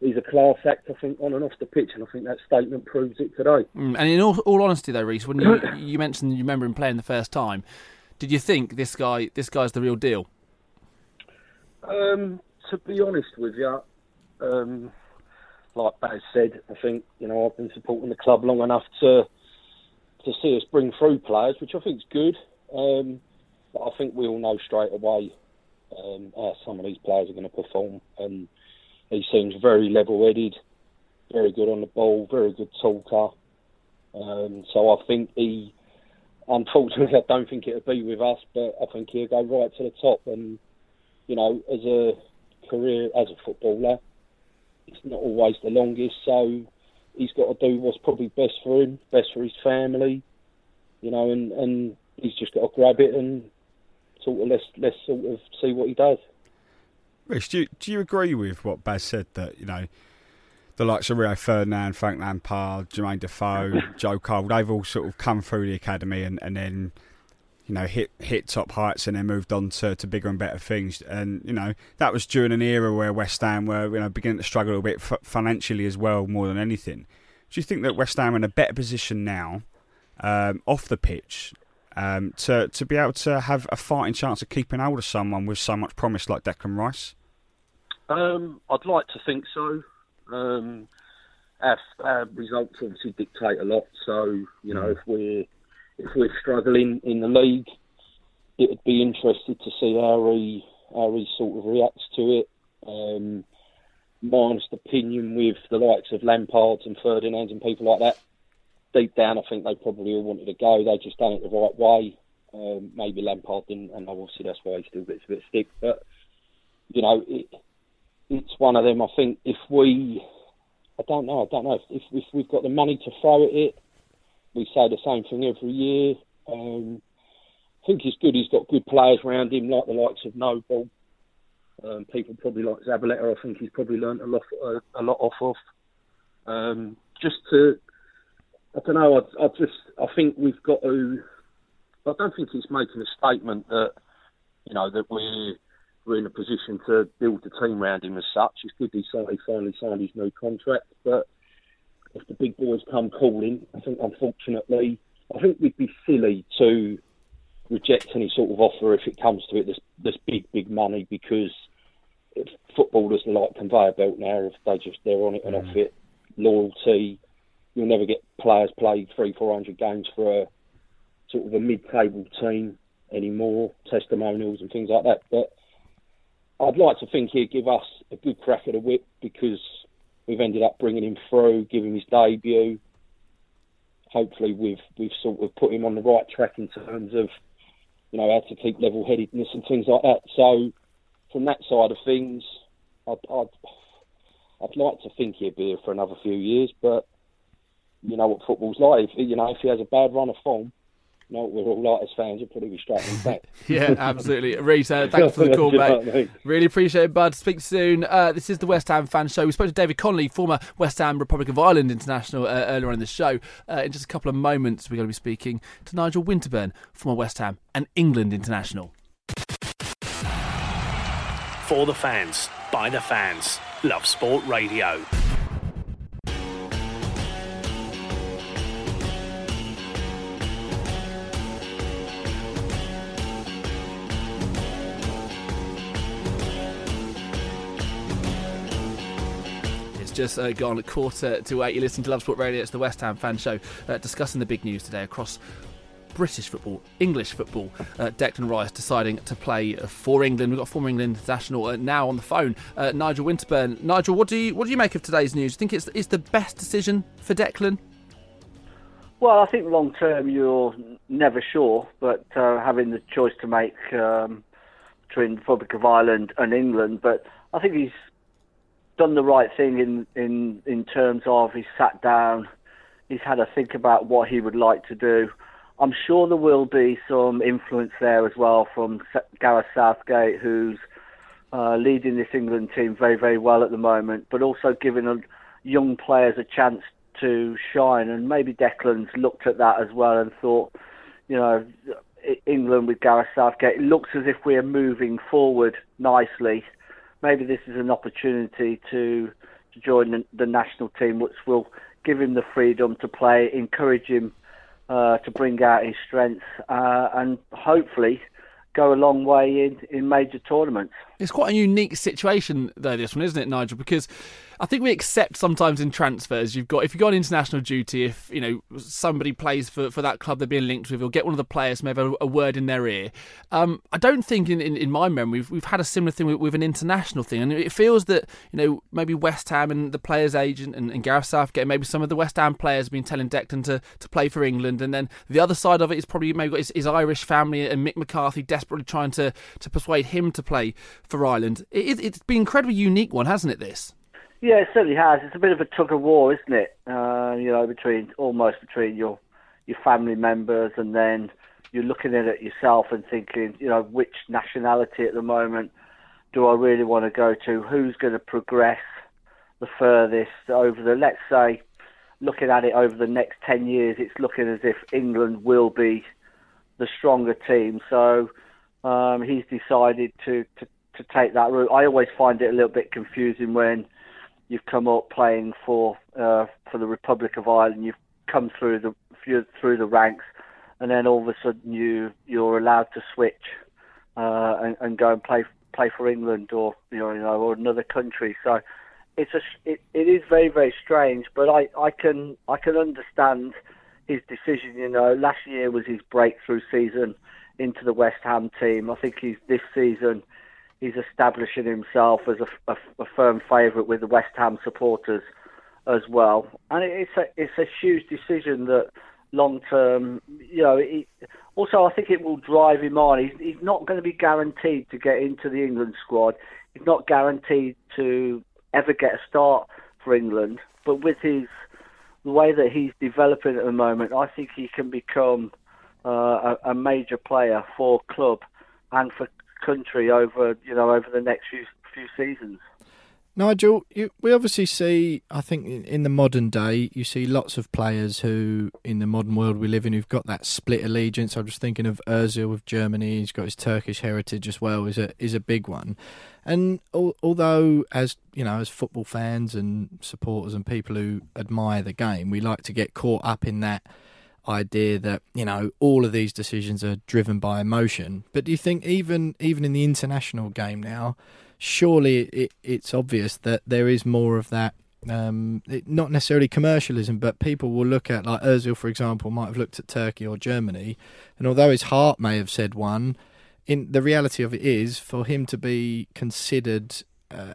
he's a class act, I think, on and off the pitch, and I think that statement proves it today. And in all honesty, though, Reece, when you mentioned you remember him playing the first time, did you think this guy's the real deal? To be honest with you, like Baz said, I think, you know, I've been supporting the club long enough to see us bring through players, which I think is good. But I think we all know straight away how some of these players are going to perform. He seems very level-headed, very good on the ball, very good talker. So I think unfortunately, I don't think it'll be with us, but I think he'll go right to the top. And, you know, as a career, as a footballer, it's not always the longest. So he's got to do what's probably best for him, best for his family, you know, and he's just got to grab it and sort of let's sort of see what he does. Rich, do you agree with what Baz said that, you know, the likes of Rio Ferdinand, Frank Lampard, Jermaine Defoe, Joe Cole, they've all sort of come through the academy and then, you know, hit top heights and then moved on to bigger and better things. And, you know, that was during an era where West Ham were, you know, beginning to struggle a bit financially as well, more than anything. Do you think that West Ham are in a better position now, off the pitch, to be able to have a fighting chance of keeping hold of someone with so much promise like Declan Rice? I'd like to think so. Our results obviously dictate a lot. So, you know, if we're struggling in the league, it would be interesting to see how he sort of reacts to it. My honest opinion with the likes of Lampard and Ferdinand and people like that, deep down, I think they probably all wanted to go. They just done it the right way. Maybe Lampard didn't, and obviously that's why he still gets a bit of stick. But, you know, it's one of them. I think if we... I don't know. If we've got the money to throw at it, we say the same thing every year. I think it's good. He's got good players around him, like the likes of Noble. People probably like Zabaleta. I think he's probably learnt a lot off of. Just to... I don't know, I think we've got to... I don't think he's making a statement that, you know, that we're in a position to build the team around him as such. It's good he finally signed his new contract, but if the big boys come calling, I think, unfortunately, we'd be silly to reject any sort of offer if it comes to it, this big money, because if footballers are like conveyor belt now, if they're on it and off it, loyalty... you'll never get players play 300-400 games for a sort of a mid-table team anymore, testimonials and things like that. But I'd like to think he'd give us a good crack at the whip, because we've ended up bringing him through, giving him his debut. Hopefully we've sort of put him on the right track in terms of, you know, how to keep level-headedness and things like that. So from that side of things, I'd like to think he'd be here for another few years, but you know what football's like. You know, if he has a bad run of form, you know what we're all like as fans, we'll probably be struggling back. Yeah, absolutely. Reece, thanks for the call, mate. You know, really appreciate it, bud. Speak soon. This is the West Ham Fan Show. We spoke to David Connolly, former West Ham Republic of Ireland international, earlier on in the show. In just a couple of moments, we're going to be speaking to Nigel Winterburn, former West Ham and England international. For the fans, by the fans, Love Sport Radio. Just gone at 7:45. You listen to Love Sport Radio. It's the West Ham Fan Show, discussing the big news today across British football, English football. Declan Rice deciding to play for England. We've got former England international now on the phone, Nigel Winterburn. Nigel, what do you make of today's news? Do you think it's the best decision for Declan? Well, I think long term you're never sure, but having the choice to make between Republic of Ireland and England, but I think he's done the right thing in terms of he's sat down, he's had a think about what he would like to do. I'm sure there will be some influence there as well from Gareth Southgate, who's leading this England team very, very well at the moment, but also giving young players a chance to shine. And maybe Declan's looked at that as well and thought, you know, England with Gareth Southgate, it looks as if we're moving forward nicely. Maybe this is an opportunity to join the national team, which will give him the freedom to play, encourage him to bring out his strengths, and hopefully go a long way in major tournaments. It's quite a unique situation, though, this one, isn't it, Nigel? Because I think we accept sometimes in transfers, if you've got international duty, if you know somebody plays for that club they're being linked with, or get one of the players, maybe have a word in their ear. I don't think, in my memory, we've had a similar thing with an international thing, and it feels that, you know, maybe West Ham and the players' agent and Gareth Southgate, maybe some of the West Ham players have been telling Declan to play for England, and then the other side of it is probably maybe got his Irish family and Mick McCarthy desperately trying to persuade him to play for Ireland. It's been an incredibly unique one, hasn't it, this? Yeah, it certainly has. It's a bit of a tug of war, isn't it? You know, between your family members, and then you're looking at it yourself and thinking, you know, which nationality at the moment do I really want to go to? Who's going to progress the furthest over the, let's say, looking at it over the next 10 years, it's looking as if England will be the stronger team. So he's decided to take that route. I always find it a little bit confusing when you've come up playing for the Republic of Ireland. You've come through the ranks, and then all of a sudden you're allowed to switch and go and play for England or or another country. So it is very, very strange. But I can understand his decision. You know, last year was his breakthrough season into the West Ham team. I think this season, he's establishing himself as a firm favourite with the West Ham supporters as well. And it's a huge decision that long term, you know, also I think it will drive him on. He's not going to be guaranteed to get into the England squad. He's not guaranteed to ever get a start for England. But with the way that he's developing at the moment, I think he can become a major player for club and for country over the next few seasons. Nigel, we obviously see, I think in the modern day, you see lots of players who, in the modern world we live in, who've got that split allegiance. I'm just thinking of Özil with Germany. He's got his Turkish heritage as well, is a big one. And although, as you know, as football fans and supporters and people who admire the game, we like to get caught up in that idea that, you know, all of these decisions are driven by emotion. But do you think even in the international game now, surely it's obvious that there is more of that not necessarily commercialism, but people will look at, like Ozil, for example, might have looked at Turkey or Germany, and although his heart may have said one, in the reality of it is for him to be considered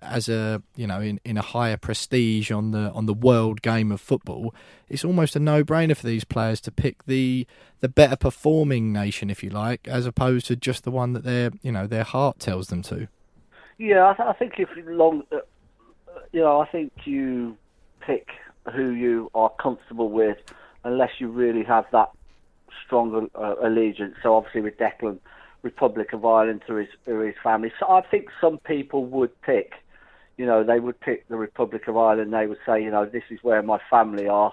as a, you know, in a higher prestige on the world game of football, it's almost a no-brainer for these players to pick the better performing nation, if you like, as opposed to just the one that their, you know, their heart tells them to. Yeah, I think if long. You know, I think you pick who you are comfortable with unless you really have that strong allegiance. So obviously with Declan, Republic of Ireland through his family. So I think some people would pick, you know, they would pick the Republic of Ireland. They would say, you know, this is where my family are.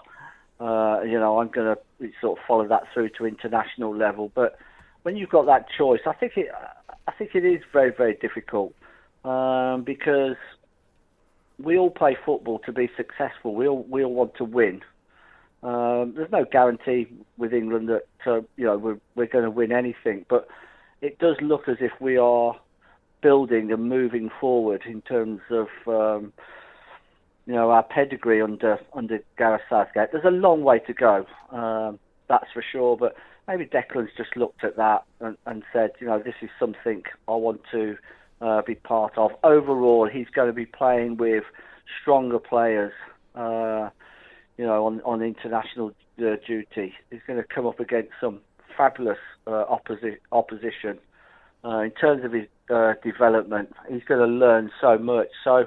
You know, I'm going to sort of follow that through to international level. But when you've got that choice, I think it is very, very difficult because we all play football to be successful. We all want to win. There's no guarantee with England that you know we're going to win anything, but it does look as if we are building and moving forward in terms of you know, our pedigree under Gareth Southgate. There's a long way to go, that's for sure. But maybe Declan's just looked at that and said, you know, this is something I want to be part of. Overall, he's going to be playing with stronger players, you know, on international duty. He's going to come up against some fabulous opposition. In terms of his development, he's going to learn so much. So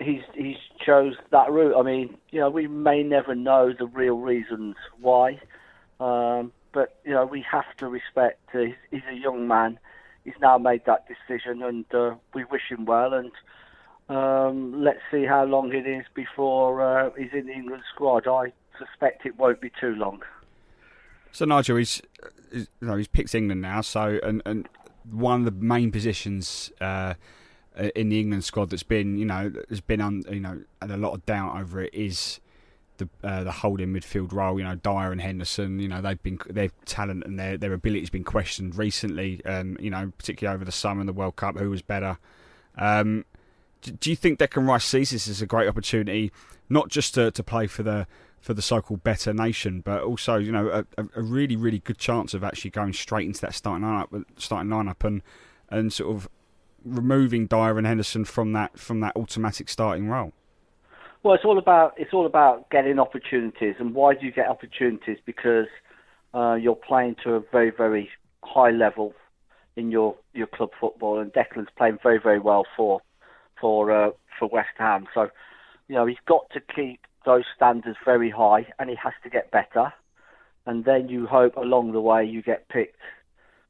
he's chose that route. I mean, you know, we may never know the real reasons why, but you know, we have to respect. He's a young man. He's now made that decision, and we wish him well. And let's see how long it is before he's in the England squad. I suspect it won't be too long. So Nigel, he's picked England now. So and one of the main positions in the England squad that's been, you know, has been had a lot of doubt over it is the holding midfield role. You know, Dier and Henderson, you know, their talent and their ability has been questioned recently, you know, particularly over the summer in the World Cup, who was better. Do you think Declan Rice sees this as a great opportunity, not just to play for the so-called better nation, but also, you know, a really, really good chance of actually going straight into that starting lineup and sort of removing Dier and Henderson from that automatic starting role? Well, it's all about getting opportunities. And why do you get opportunities? Because you're playing to a very, very high level in your club football, and Declan's playing very, very well for West Ham. So, you know, he's got to keep those standards very high, and he has to get better. And then you hope along the way you get picked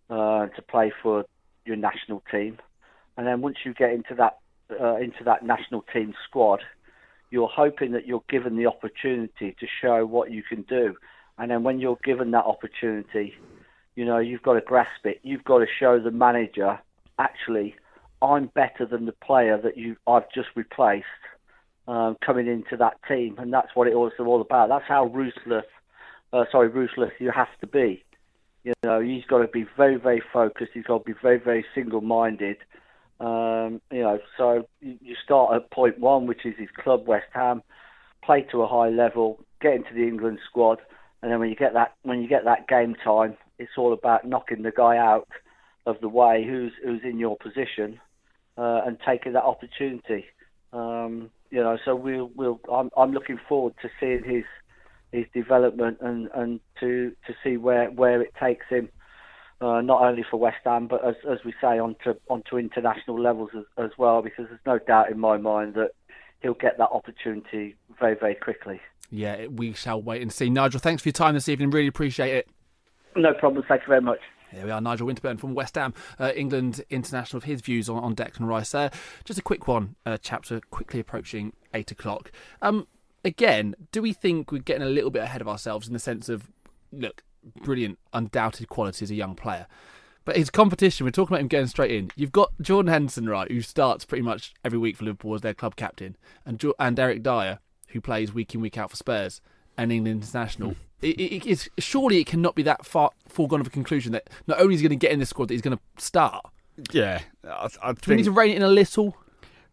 to play for your national team. And then once you get into that national team squad, you're hoping that you're given the opportunity to show what you can do. And then when you're given that opportunity, you know, you've got to grasp it. You've got to show the manager, actually, I'm better than the player that I've just replaced coming into that team. And that's what it was all about. That's how ruthless you have to be. You know, he's got to be very, very focused. He's got to be very, very single-minded. You know, so you start at point one, which is his club, West Ham, play to a high level, get into the England squad, and then when you get that game time, it's all about knocking the guy out of the way who's in your position and taking that opportunity. You know, so I'm looking forward to seeing his development and to see where it takes him. Not only for West Ham, but as we say, onto international levels as well, because there's no doubt in my mind that he'll get that opportunity very, very quickly. Yeah, we shall wait and see. Nigel, thanks for your time this evening. Really appreciate it. No problem. Thank you very much. There we are, Nigel Winterburn from West Ham, England international, with his views on Declan Rice there. Just a quick one, chaps, are quickly approaching 8:00. Again, do we think we're getting a little bit ahead of ourselves in the sense of, look, brilliant, undoubted quality as a young player, but his competition, we're talking about him going straight in, you've got Jordan Henderson, right, who starts pretty much every week for Liverpool as their club captain, and Eric Dier, who plays week in, week out for Spurs and England international. Surely it cannot be that far foregone of a conclusion that not only is he going to get in this squad, that he's going to start. Yeah, I think we need to rein it in a little.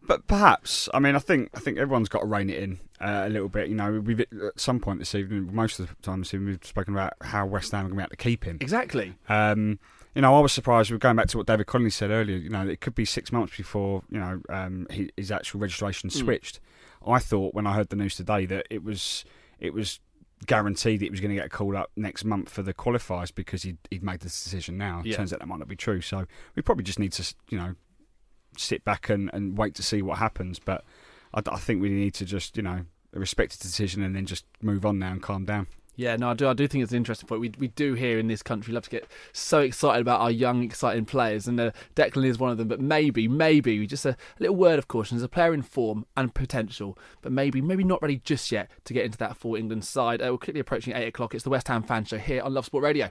But perhaps, I mean, I think everyone's got to rein it in a little bit. You know, we've at some point this evening, most of the time this evening, we've spoken about how West Ham are going to be able to keep him. Exactly. You know, I was surprised. We were going back to what David Connolly said earlier. You know, it could be 6 months before, you know, his actual registration switched. I thought when I heard the news today that it was guaranteed that he was going to get a call up next month for the qualifiers because he'd made this decision now. Yeah. Turns out that might not be true. So we probably just need to, you know, sit back and wait to see what happens. But I think we need to just, you know, respect his decision and then just move on now and calm down. Yeah, no, I do think it's an interesting point. We do here in this country love to get so excited about our young, exciting players, and Declan is one of them. But maybe, just a little word of caution. There's a player in form and potential, but maybe not ready just yet to get into that full England side. We're quickly approaching 8 o'clock. It's the West Ham Fan Show here on Love Sport Radio.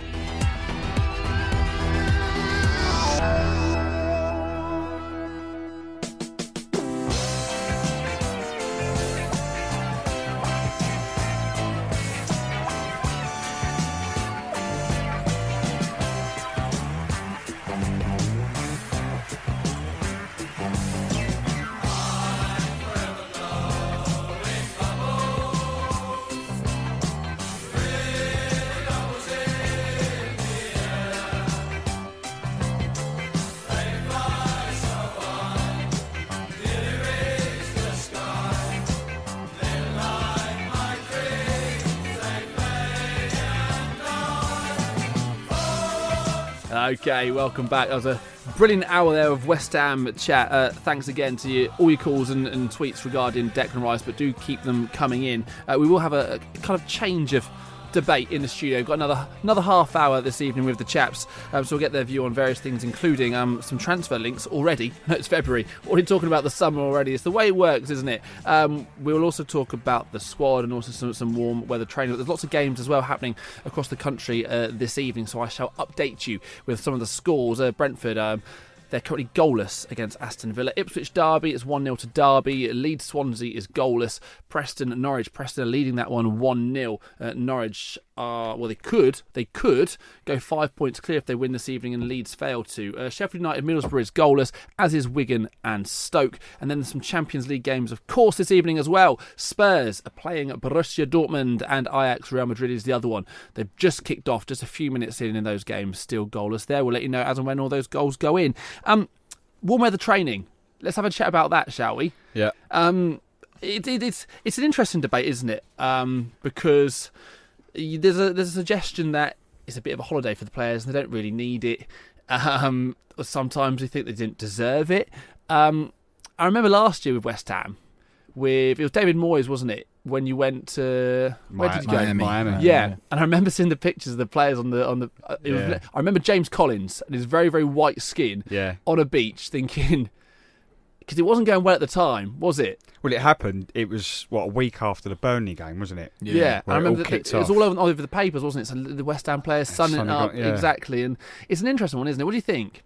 Okay, welcome back. That was a brilliant hour there of West Ham chat. Thanks again to you, all your calls and tweets regarding Declan Rice, but do keep them coming in. We will have a kind of change of debate in the studio. We've got another half hour this evening with the chaps, so we'll get their view on various things, including some transfer links already. It's February. We're already talking about the summer already. It's the way it works, isn't it? We'll also talk about the squad and also some warm weather training. There's lots of games as well happening across the country this evening, so I shall update you with some of the scores. Brentford... they're currently goalless against Aston Villa. Ipswich Derby, it's 1-0 to Derby. Leeds Swansea is goalless. Preston Norwich. Preston are leading that one 1-0. Norwich are, well, they could go 5 points clear if they win this evening and Leeds fail to. Sheffield United, Middlesbrough is goalless, as is Wigan and Stoke. And then some Champions League games, of course, this evening as well. Spurs are playing Borussia Dortmund and Ajax. Real Madrid is the other one. They've just kicked off, just a few minutes in those games, still goalless there. We'll let you know as and when all those goals go in. Warm weather training. Let's have a chat about that, shall we? Yeah. It's an interesting debate, isn't it? Because there's a suggestion that it's a bit of a holiday for the players and they don't really need it. Sometimes they think they didn't deserve it. I remember last year with West Ham, it was David Moyes, wasn't it? When you went to Miami. Miami. Yeah, and I remember seeing the pictures of the players on the. I remember James Collins and his very very white skin. Yeah. On a beach, thinking, because it wasn't going well at the time, was it? Well, it happened. It was a week after the Burnley game, wasn't it? Yeah. I remember it was all over the papers, wasn't it? So the West Ham players sunning up exactly, and it's an interesting one, isn't it? What do you think?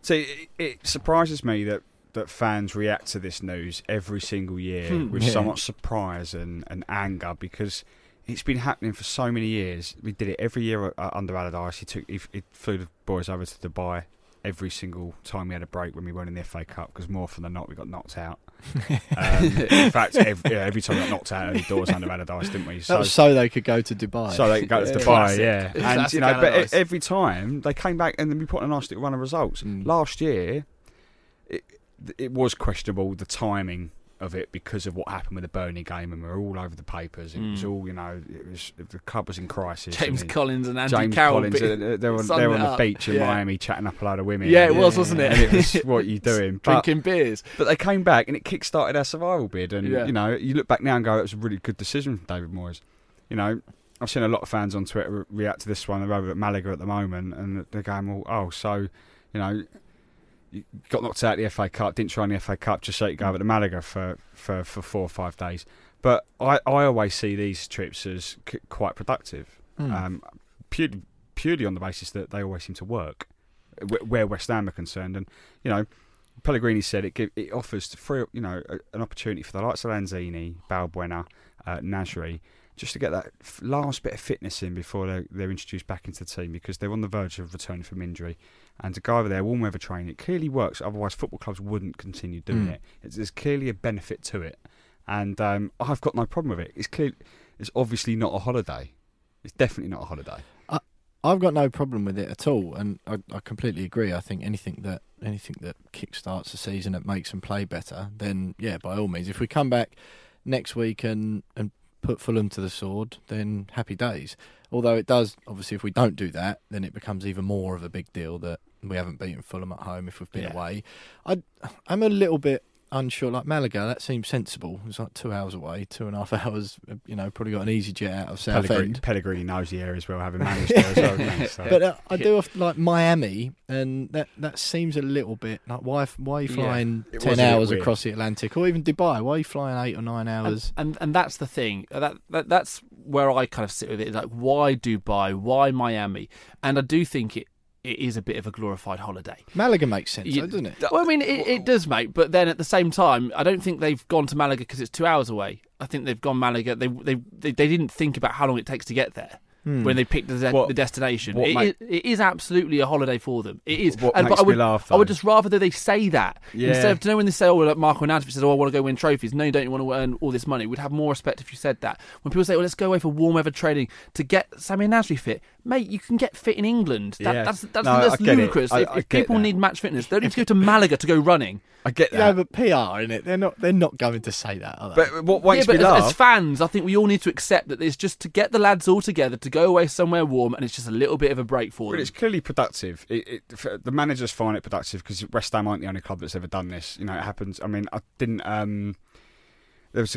So it surprises me that fans react to this news every single year with so much surprise and anger, because it's been happening for so many years. We did it every year under Allardyce. He flew the boys over to Dubai every single time we had a break when we weren't in the FA Cup, because more often than not we got knocked out. In fact, every time we got knocked out early doors under Allardyce, didn't we? So they could go to Dubai. So they could go to Dubai, classic. Yeah. And classic, you know, Allardyce. But every time they came back and then we put on a nice little run of results. Last year, it was questionable, the timing of it, because of what happened with the Burnley game, and we were all over the papers. It was all, you know, the club was in crisis. James Collins and Andy Carroll. They were on the beach in Miami chatting up a load of women. Yeah, it was, wasn't it? And it was, what are you doing? Drinking beers. But they came back and it kick-started our survival bid. And, you know, you look back now and go, it was a really good decision from David Moyes. You know, I've seen a lot of fans on Twitter react to this one. They're over at Malaga at the moment and they're going, well, you know... You got knocked out of the FA Cup, didn't try in the FA Cup, just so you go over to Malaga for 4 or 5 days. But I always see these trips as quite productive, purely on the basis that they always seem to work, where West Ham are concerned. And, you know, Pellegrini said it offers free, an opportunity for the likes of Lanzini, Balbuena, Nasri, just to get that last bit of fitness in before they're introduced back into the team, because they're on the verge of returning from injury. And to go over there, warm weather training, it clearly works. Otherwise, football clubs wouldn't continue doing it. There's clearly a benefit to it, and I've got no problem with it. It's obviously not a holiday. It's definitely not a holiday. I've got no problem with it at all, and I completely agree. I think anything that kickstarts the season, that makes them play better, then yeah, by all means. If we come back next week and put Fulham to the sword, then happy days. Although it does, obviously, if we don't do that, then it becomes even more of a big deal that we haven't beaten Fulham at home if we've been away. I'm a little bit unsure. Like Malaga, that seems sensible. It's like 2 hours away, 2.5 hours. Probably got an easy jet out of Southend. Pellegrini knows the area as well, having managed there as well. But I do often, like Miami, and that seems a little bit like why are you flying 10 hours across the Atlantic, or even Dubai? Why are you flying 8 or 9 hours? And that's the thing. That's where I kind of sit with it. Like, why Dubai? Why Miami? And I do think it is a bit of a glorified holiday. Malaga makes sense, doesn't it? Well, I mean, it does, mate. But then at the same time, I don't think they've gone to Malaga because it's 2 hours away. I think they've gone Malaga. They didn't think about how long it takes to get there when they picked the destination. It is absolutely a holiday for them. It is. I would just rather that they say that instead of when they say, "Oh, like Marco Nantz says, oh, I want to go win trophies." No, you don't. You want to earn all this money. We'd have more respect if you said that. When people say, "Well, let's go away for warm weather training to get Samir Nasri fit." Mate, you can get fit in England. That's ludicrous. If people need match fitness, they don't need to go to Malaga to go running. I get that. Yeah, but PR, innit? They're not going to say that, are they? But what makes me laugh? As fans, I think we all need to accept that it's just to get the lads all together to go away somewhere warm, and it's just a little bit of a break for them. But it's clearly productive. The managers find it productive because West Ham aren't the only club that's ever done this. It happens. I mean, I didn't... There was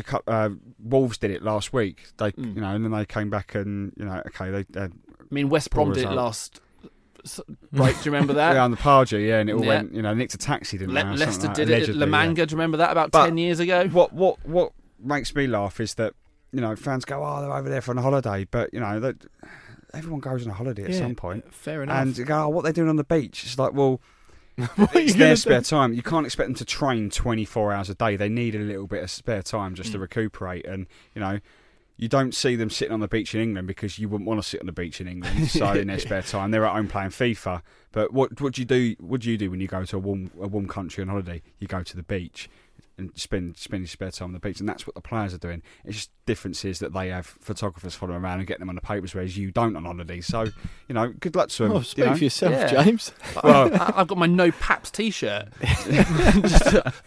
Wolves did it last week. They, and then they came back and West Brom did it last break. Do you remember that? Yeah, on the Pardew, and it all went. Nicked a taxi, didn't they? Leicester like did it at La Manga. Do you remember that about 10 years ago? What makes me laugh is that fans go, "Oh, they're over there for a holiday," but everyone goes on a holiday at some point. Fair enough. And you go, "Oh, what are they doing on the beach?" It's like, well. It's their spare time. You can't expect them to train 24 hours a day. They need a little bit of spare time just to recuperate. And, you don't see them sitting on the beach in England because you wouldn't want to sit on the beach in England. So in their spare time, they're at home playing FIFA. But what do you do? What do you do when you go to a warm country on holiday? You go to the beach and spend your spare time on the beach, and that's what the players are doing. It's just differences that they have photographers following around and getting them on the papers, whereas you don't on holiday. So, good luck to them. Oh, speak for yourself, James. Well, I've got my No Paps T-shirt. They're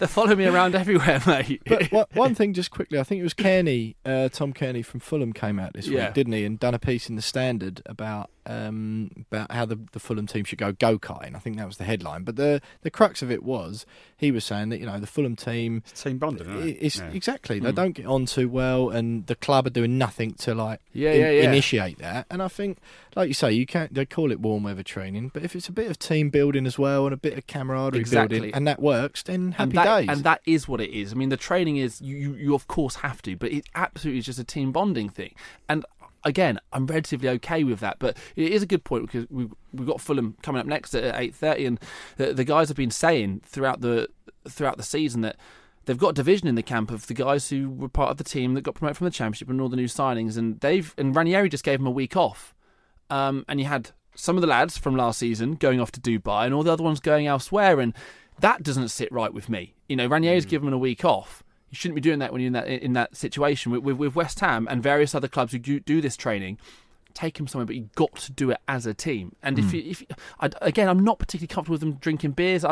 following me around everywhere, mate. But one thing, just quickly, I think it was Kearney, Tom Kearney from Fulham came out this week, didn't he? And done a piece in The Standard about how the Fulham team should go-karting. I think that was the headline. But the crux of it was, he was saying that, the Fulham team... It's team bonding, isn't it? Exactly. They don't get on too well, and the club are doing nothing to initiate that. And I think, like you say, they call it warm weather training, but if it's a bit of team building as well and a bit of camaraderie building, and that works, then happy days. And that is what it is. I mean, the training is you of course have to, but it absolutely is just a team bonding thing. And again, I'm relatively okay with that, but it is a good point because we've got Fulham coming up next at 8:30, and the guys have been saying throughout the season that. They've got division in the camp of the guys who were part of the team that got promoted from the Championship and all the new signings, and Ranieri just gave them a week off, and you had some of the lads from last season going off to Dubai and all the other ones going elsewhere, and that doesn't sit right with me. Ranieri's given them a week off. You shouldn't be doing that when you're in that situation with West Ham and various other clubs who do this training. Take him somewhere, but you've got to do it as a team. And if I'm not particularly comfortable with them drinking beers.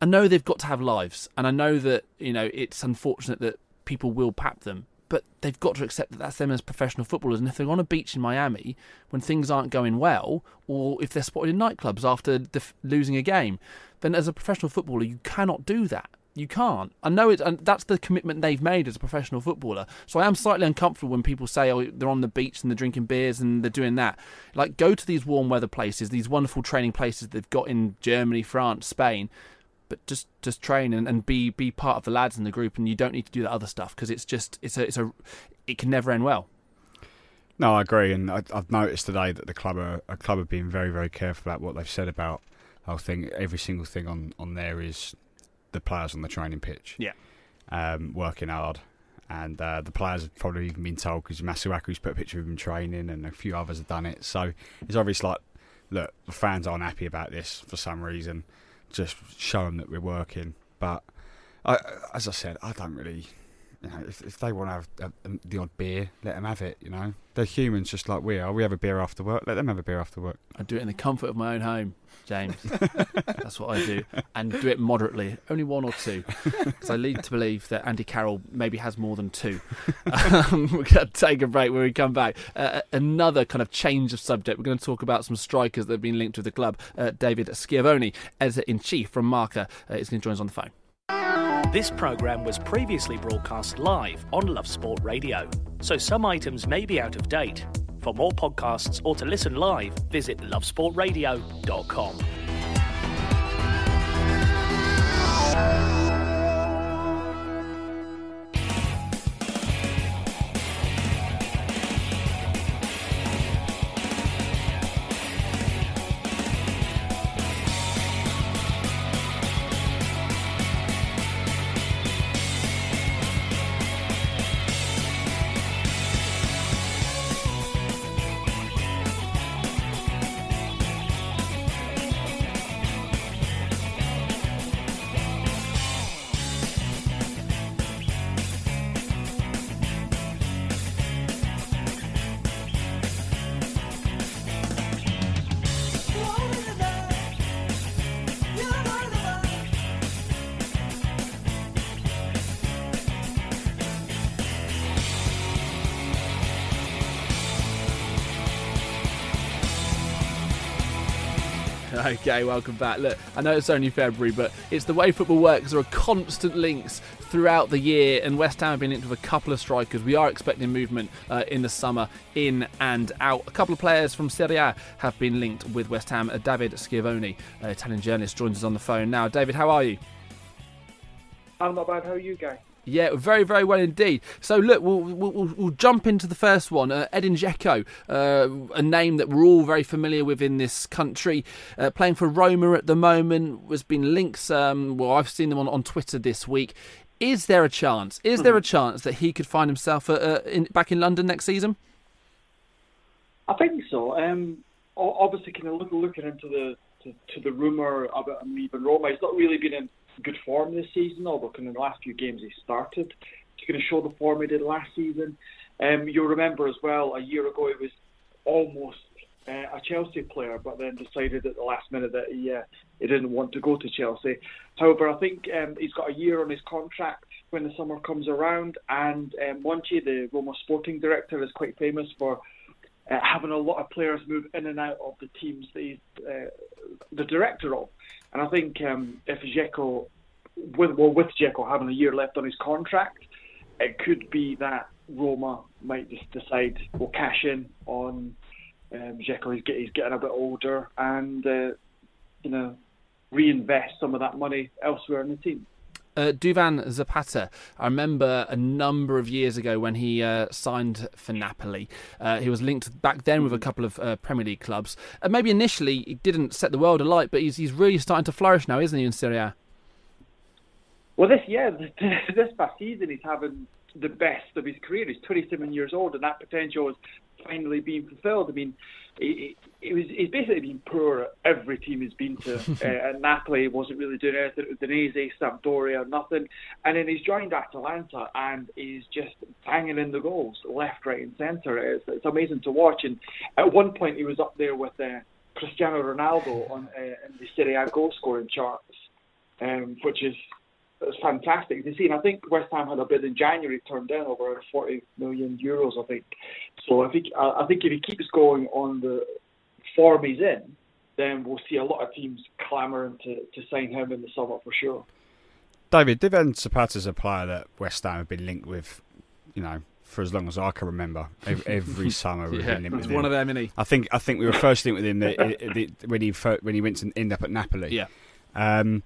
I know they've got to have lives, and I know that it's unfortunate that people will pap them, but they've got to accept that that's them as professional footballers. And if they're on a beach in Miami when things aren't going well, or if they're spotted in nightclubs after losing a game, then as a professional footballer, you cannot do that. You can't. I know it, and that's the commitment they've made as a professional footballer. So I am slightly uncomfortable when people say, "Oh, they're on the beach and they're drinking beers and they're doing that." Like, go to these warm weather places, these wonderful training places they've got in Germany, France, Spain. But just train and be part of the lads in the group, and you don't need to do that other stuff because it can never end well. No, I agree, and I've noticed today that the club are being very, very careful about what they've said about every single thing on there is the players on the training pitch. Yeah. Working hard. And the players have probably even been told, because Masuaku's put a picture of him training and a few others have done it. So it's obviously like, look, the fans aren't happy about this for some reason. Just show them that we're working. But as I said, I don't really... You know, if they want to have the odd beer, let them have it, you know. They're humans just like we are. We have a beer after work. Let them have a beer after work. I do it in the comfort of my own home, James. That's what I do. And do it moderately. Only one or two. Because I lead to believe that Andy Carroll maybe has more than two. We're going to take a break when we come back. Another kind of change of subject. We're going to talk about some strikers that have been linked with the club. David Schiavone, editor-in-chief from Marca, is going to join us on the phone. This programme was previously broadcast live on Love Sport Radio, so some items may be out of date. For more podcasts or to listen live, visit lovesportradio.com. Okay, welcome back. Look, I know it's only February, but it's the way football works. There are constant links throughout the year, and West Ham have been linked with a couple of strikers. We are expecting movement in the summer, in and out. A couple of players from Serie A have been linked with West Ham. David Schiavone, an Italian journalist, joins us on the phone now. David, how are you? I'm not bad. How are you going? Yeah, very, very well indeed. So look, we'll jump into the first one. Edin Dzeko, a name that we're all very familiar with in this country, playing for Roma at the moment, has been linked. Well, I've seen them on Twitter this week. Is there a chance? Is there a chance that he could find himself back in London next season? I think so. Obviously, kind of looking into the rumour about him leaving Roma, he's not really been in good form this season, although in the last few games he started to kind of show the form he did last season. You'll remember as well, a year ago he was almost a Chelsea player, but then decided at the last minute that he didn't want to go to Chelsea. However, I think he's got a year on his contract when the summer comes around, and Monchi, the Roma sporting director, is quite famous for having a lot of players move in and out of the teams that he's the director of. And I think if Dzeko, with Dzeko having a year left on his contract, it could be that Roma might just decide we'll cash in on Dzeko. He's getting a bit older, and reinvest some of that money elsewhere in the team. Duvan Zapata, I remember a number of years ago when he signed for Napoli. He was linked back then with a couple of Premier League clubs. Maybe initially he didn't set the world alight, but he's really starting to flourish now, isn't he, in Serie A? Well, this past season he's having the best of his career. He's 27 years old, and that potential is finally being fulfilled. I mean, he's basically been poor at every team he's been to. At Napoli, wasn't really doing anything. Udinese, Sampdoria, nothing. And then he's joined Atalanta, and he's just banging in the goals, left, right, and centre. It's amazing to watch. And at one point, he was up there with Cristiano Ronaldo in the Serie A goal scoring charts, which is. It's fantastic to see, and I think West Ham had a bid in January turned down over 40 million euros, I think. So I think if he keeps going on the form he's in, then we'll see a lot of teams clamouring to sign him in the summer for sure. David, Duvan Zapata's a player that West Ham have been linked with, for as long as I can remember. Every summer we've been linked with him. It's one of them, isn't he? I think we were first linked with him when he went to end up at Napoli. Yeah.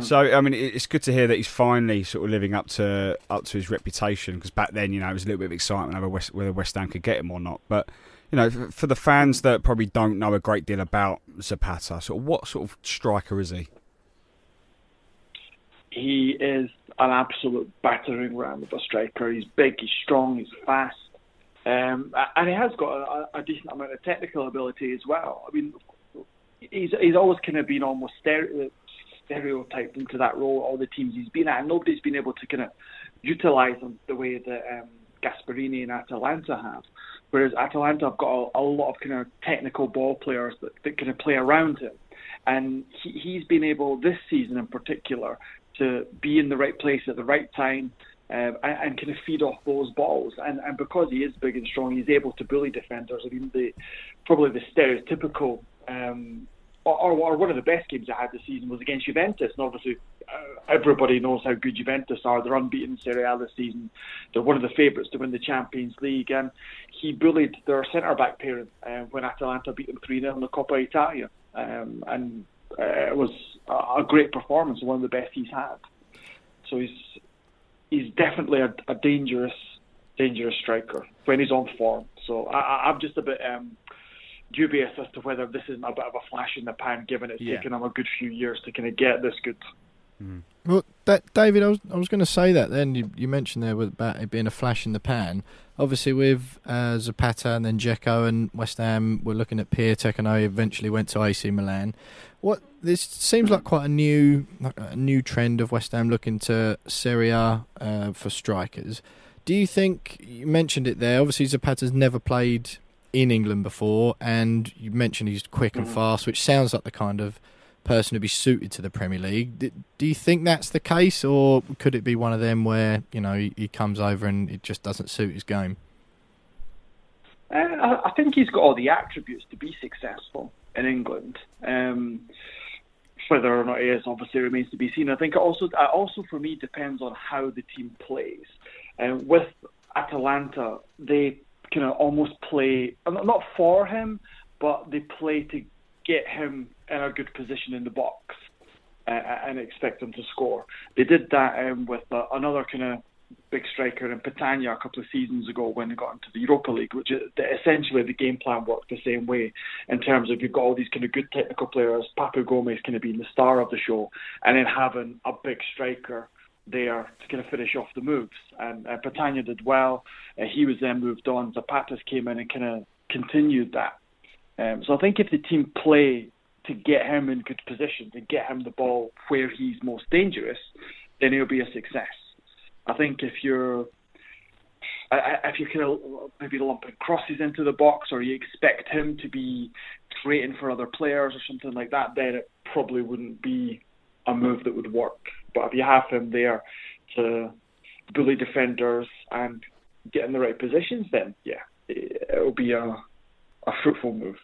So, I mean, it's good to hear that he's finally sort of living up to his reputation, because back then, it was a little bit of excitement over whether West Ham could get him or not. But you know, for the fans that probably don't know a great deal about Zapata, sort of what sort of striker is he? He is an absolute battering ram of a striker. He's big, he's strong, he's fast, and he has got a decent amount of technical ability as well. I mean, he's always kind of been almost stereotyped into that role. All the teams he's been at, and nobody's been able to kind of utilise him the way that Gasperini and Atalanta have. Whereas Atalanta have got a lot of kind of technical ball players that kind of play around him, and he's been able this season in particular to be in the right place at the right time and kind of feed off those balls. And because he is big and strong, he's able to bully defenders. I mean, probably the stereotypical, or one of the best games I had this season was against Juventus. And obviously, everybody knows how good Juventus are. They're unbeaten in Serie A this season. They're one of the favourites to win the Champions League. And he bullied their centre-back pairing when Atalanta beat them 3-0 in the Coppa Italia. It was a great performance, one of the best he's had. So he's definitely a dangerous striker when he's on form. So I'm just a bit dubious as to whether this isn't a bit of a flash in the pan, given it's taken him a good few years to kind of get this good. Mm. Well, David, I was going to say that then. You mentioned there about it being a flash in the pan. Obviously, with Zapata and then Dzeko and West Ham, we're looking at Piatek, and I eventually went to AC Milan. This seems like quite a new trend of West Ham looking to Serie A for strikers. Do you think, you mentioned it there, obviously Zapata's never played in England before, and you mentioned he's quick and fast, which sounds like the kind of person to be suited to the Premier League. Do you think that's the case, or could it be one of them where, you know, he comes over and it just doesn't suit his game? I think he's got all the attributes to be successful in England. Whether or not he is obviously remains to be seen. I think it also for me depends on how the team plays. With Atalanta, they kind of almost play not for him, but they play to get him in a good position in the box and expect him to score. They did that with another kind of big striker in Petagna a couple of seasons ago when they got into the Europa League, which is, essentially the game plan worked the same way in terms of you've got all these kind of good technical players, Papu Gomez kind of being the star of the show, and then having a big striker there to kind of finish off the moves. And Petagna did well. He was then moved on. Zapata's came in and kind of continued that. So I think if the team play to get him in good position, to get him the ball where he's most dangerous, then he'll be a success. I think if you're kind of maybe lumping crosses into the box, or you expect him to be creating for other players or something like that, then it probably wouldn't be a move that would work. But if you have him there to bully defenders and get in the right positions, then yeah, it'll be a fruitful move.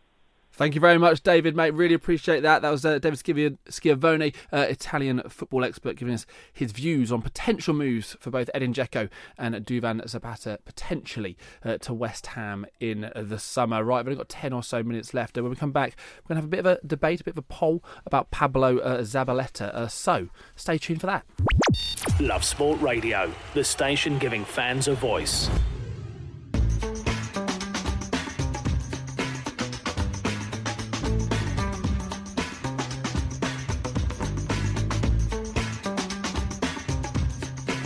Thank you very much, David, mate. Really appreciate that. That was David Schiavone, Italian football expert, giving us his views on potential moves for both Edin Dzeko and Duvan Zapata, potentially to West Ham in the summer. Right, we've only got 10 or so minutes left. When we come back, we're going to have a bit of a debate, a bit of a poll about Pablo Zabaleta. So stay tuned for that. Love Sport Radio, the station giving fans a voice.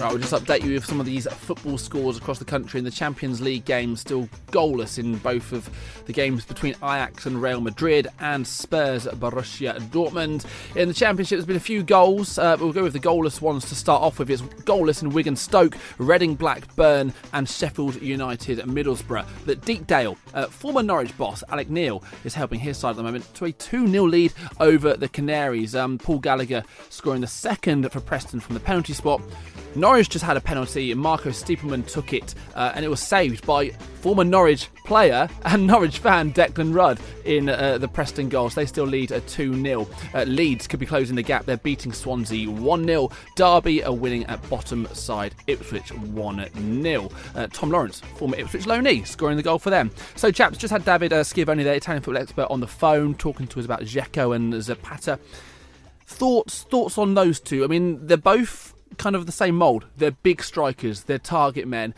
Right, we'll just update you with some of these football scores across the country in the Champions League games. Still goalless in both of the games between Ajax and Real Madrid, and Spurs at Borussia Dortmund. In the Championship, there's been a few goals, but we'll go with the goalless ones to start off with. It's goalless in Wigan Stoke, Reading Blackburn, and Sheffield United Middlesbrough. That Deepdale, former Norwich boss Alec Neil, is helping his side at the moment to a 2-0 lead over the Canaries. Paul Gallagher scoring the second for Preston from the penalty spot. Norwich just had a penalty and Marco Stiepelman took it, and it was saved by former Norwich player and Norwich fan Declan Rudd in the Preston goals. They still lead a 2-0. Leeds could be closing the gap. They're beating Swansea 1-0. Derby are winning at bottom side Ipswich 1-0. Tom Lawrence, former Ipswich loanee, scoring the goal for them. So, chaps, just had David Schiavone, their Italian football expert, on the phone talking to us about Dzeko and Zapata. Thoughts on those two? I mean, they're both kind of the same mould. They're big strikers. They're target men.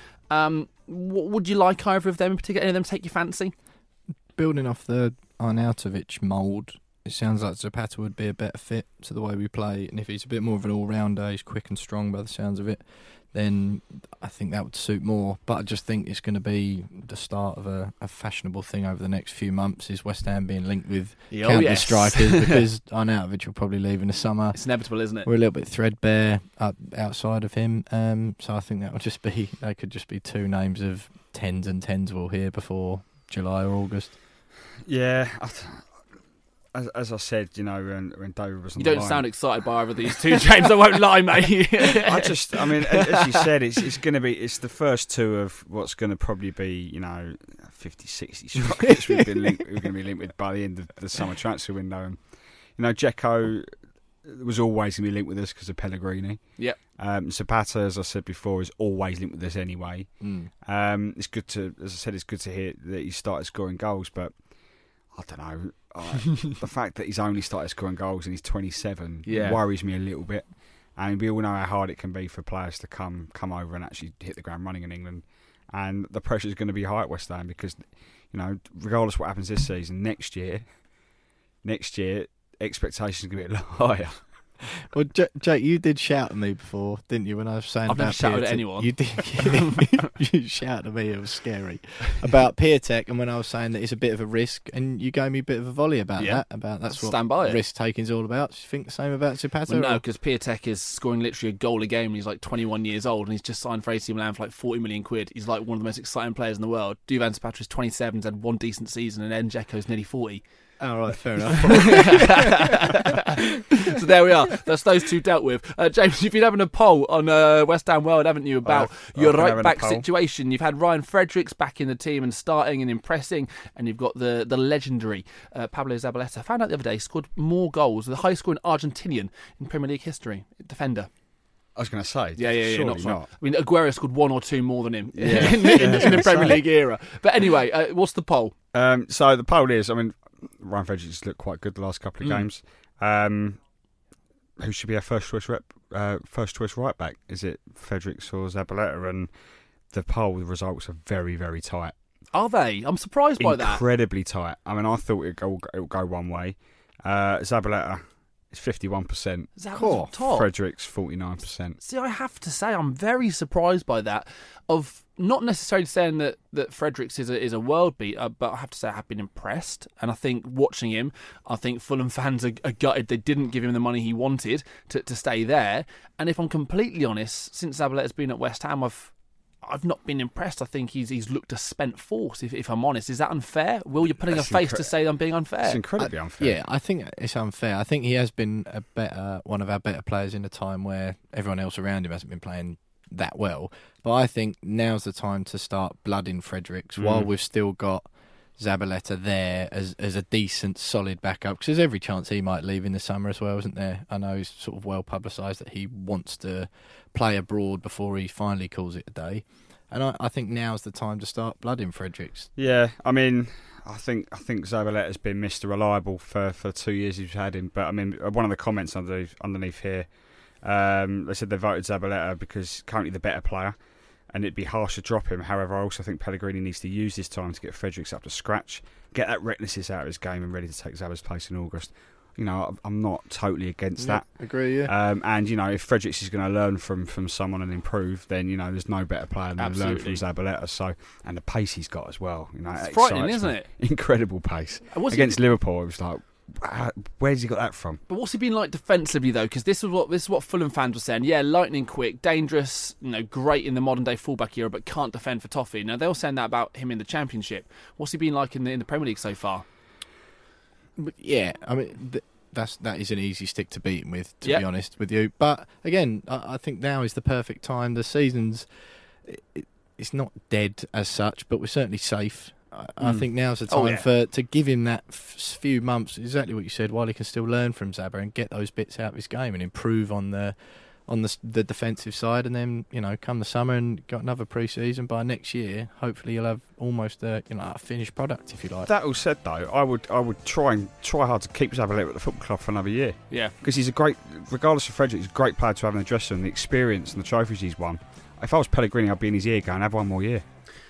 Would you like either of them in particular? Any of them take your fancy? building off the Arnautovic mould, it sounds like Zapata would be a better fit to the way we play, and if he's a bit more of an all-rounder, he's quick and strong by the sounds of it, then I think that would suit more. But I just think it's going to be the start of a fashionable thing over the next few months, is West Ham being linked with countless strikers, because Arnautovic will probably leave in the summer. It's inevitable, isn't it? We're a little bit threadbare outside of him, so I think that would just be, they could just be two names of tens and tens we'll hear before July or August. Yeah, as I said, you know, when David was on the line... You don't sound excited by either of these two, James, I won't lie, mate. I mean, as you said, it's going to be... It's the first two of what's going to probably be, you know, 50, 60 strikers we're going to be linked with by the end of the summer transfer window. And, you know, Dzeko was always going to be linked with us because of Pellegrini. Yep. Zapata, as I said before, is always linked with us anyway. Mm. It's good to... As I said, it's good to hear that he started scoring goals, but... I don't know. The fact that he's only started scoring goals and he's 27 worries me a little bit. And we all know how hard it can be for players to come over and actually hit the ground running in England. And the pressure is going to be high at West Ham because, you know, regardless of what happens this season, next year expectations are going to be a lot higher. Well, Jake, you did shout at me before, didn't you, when I was saying I've never shouted at anyone. You did. You shouted at me, it was scary, about Piatek, and when I was saying that it's a bit of a risk, and you gave me a bit of a volley about that, about that's what risk-taking is all about. Do you think the same about Zapata? Well, no, because Piatek is scoring literally a goal a game, and he's like 21 years old, and he's just signed for AC Milan for like 40 million quid. He's like one of the most exciting players in the world. Duvan Zapata is 27, has had one decent season, and Edin Dzeko is nearly 40. All right, fair enough. So there we are. That's those two dealt with. James, you've been having a poll on West Ham World, haven't you, about your right-back situation. You've had Ryan Fredericks back in the team and starting and impressing, and you've got the legendary Pablo Zabaleta. I found out the other day, scored more goals, the highest scoring Argentinian in Premier League history, defender. I was going to say, not. I mean, Aguero scored one or two more than him in the Premier League era. But anyway, what's the poll? So the poll is, I mean, Ryan Fredericks looked quite good the last couple of games. Who should be our first choice right back? Is it Fredericks or Zabaleta? And the poll results are very, very tight. Are they? I'm surprised by that. Incredibly tight. I mean, I thought it would go one way. Zabaleta is 51%. Cool. Top. Fredericks 49%. See, I have to say, I'm very surprised by that. Not necessarily saying that Fredericks is a world beater, but I have to say I have been impressed. And I think watching him, I think Fulham fans are gutted they didn't give him the money he wanted to stay there. And if I'm completely honest, since Zabaleta's been at West Ham, I've not been impressed. I think he's looked a spent force, if I'm honest. Is that unfair? Will, you're putting a face to say I'm being unfair? It's incredibly unfair. Yeah, I think it's unfair. I think he has been one of our better players in a time where everyone else around him hasn't been playing that well. But I think now's the time to start blooding Fredericks while we've still got Zabaleta there as a decent, solid backup, because there's every chance he might leave in the summer as well, isn't there? I know he's sort of well publicised that he wants to play abroad before he finally calls it a day. And I think now's the time to start blooding Fredericks. Yeah, I mean, I think Zabaleta's been Mr. Reliable for 2 years you've had him. But I mean, one of the comments underneath here, they said they voted Zabaleta because currently the better player and it'd be harsh to drop him. However, I also think Pellegrini needs to use this time to get Fredericks up to scratch, get that recklessness out of his game and ready to take Zabaleta's place in August. You know, I'm not totally against that. Agree, yeah. And, you know, if Fredericks is going to learn from someone and improve, then, you know, there's no better player than learn from Zabaleta. So, and the pace he's got as well. You know, it's frightening, isn't it? Incredible pace. Against Liverpool, it was like, where's he got that from? But what's he been like defensively though? Because this is what Fulham fans were saying. Yeah, lightning quick, dangerous, you know, great in the modern day fullback era, but can't defend for toffee. Now they were saying that about him in the Championship. What's he been like in the Premier League so far? But yeah, I mean that is an easy stick to beat him with, to be honest with you. But again, I think now is the perfect time. The season's it's not dead as such, but we're certainly safe. I think now's the time for to give him that few months, exactly what you said, while he can still learn from Zaba and get those bits out of his game and improve on the defensive side, and then, you know, come the summer and got another pre-season, by next year hopefully you'll have almost a finished product, if you like. That all said though, I would try hard to keep Zabaleta at the football club for another year. Yeah, because he's a great, regardless of Frederick, he's a great player to have in the dressing room, the experience and the trophies he's won. If I was Pellegrini, I'd be in his ear going, have one more year.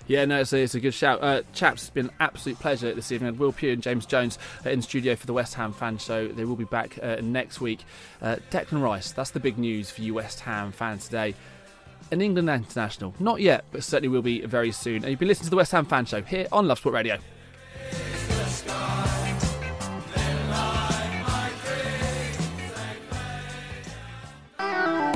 Yeah, no, it's a good shout. Chaps, it's been an absolute pleasure this evening. Will Pugh and James Jones in studio for the West Ham fan show. They will be back next week. Declan Rice, that's the big news for you West Ham fans today. An England international. Not yet, but certainly will be very soon. And you've been listening to the West Ham fan show here on Love Sport Radio.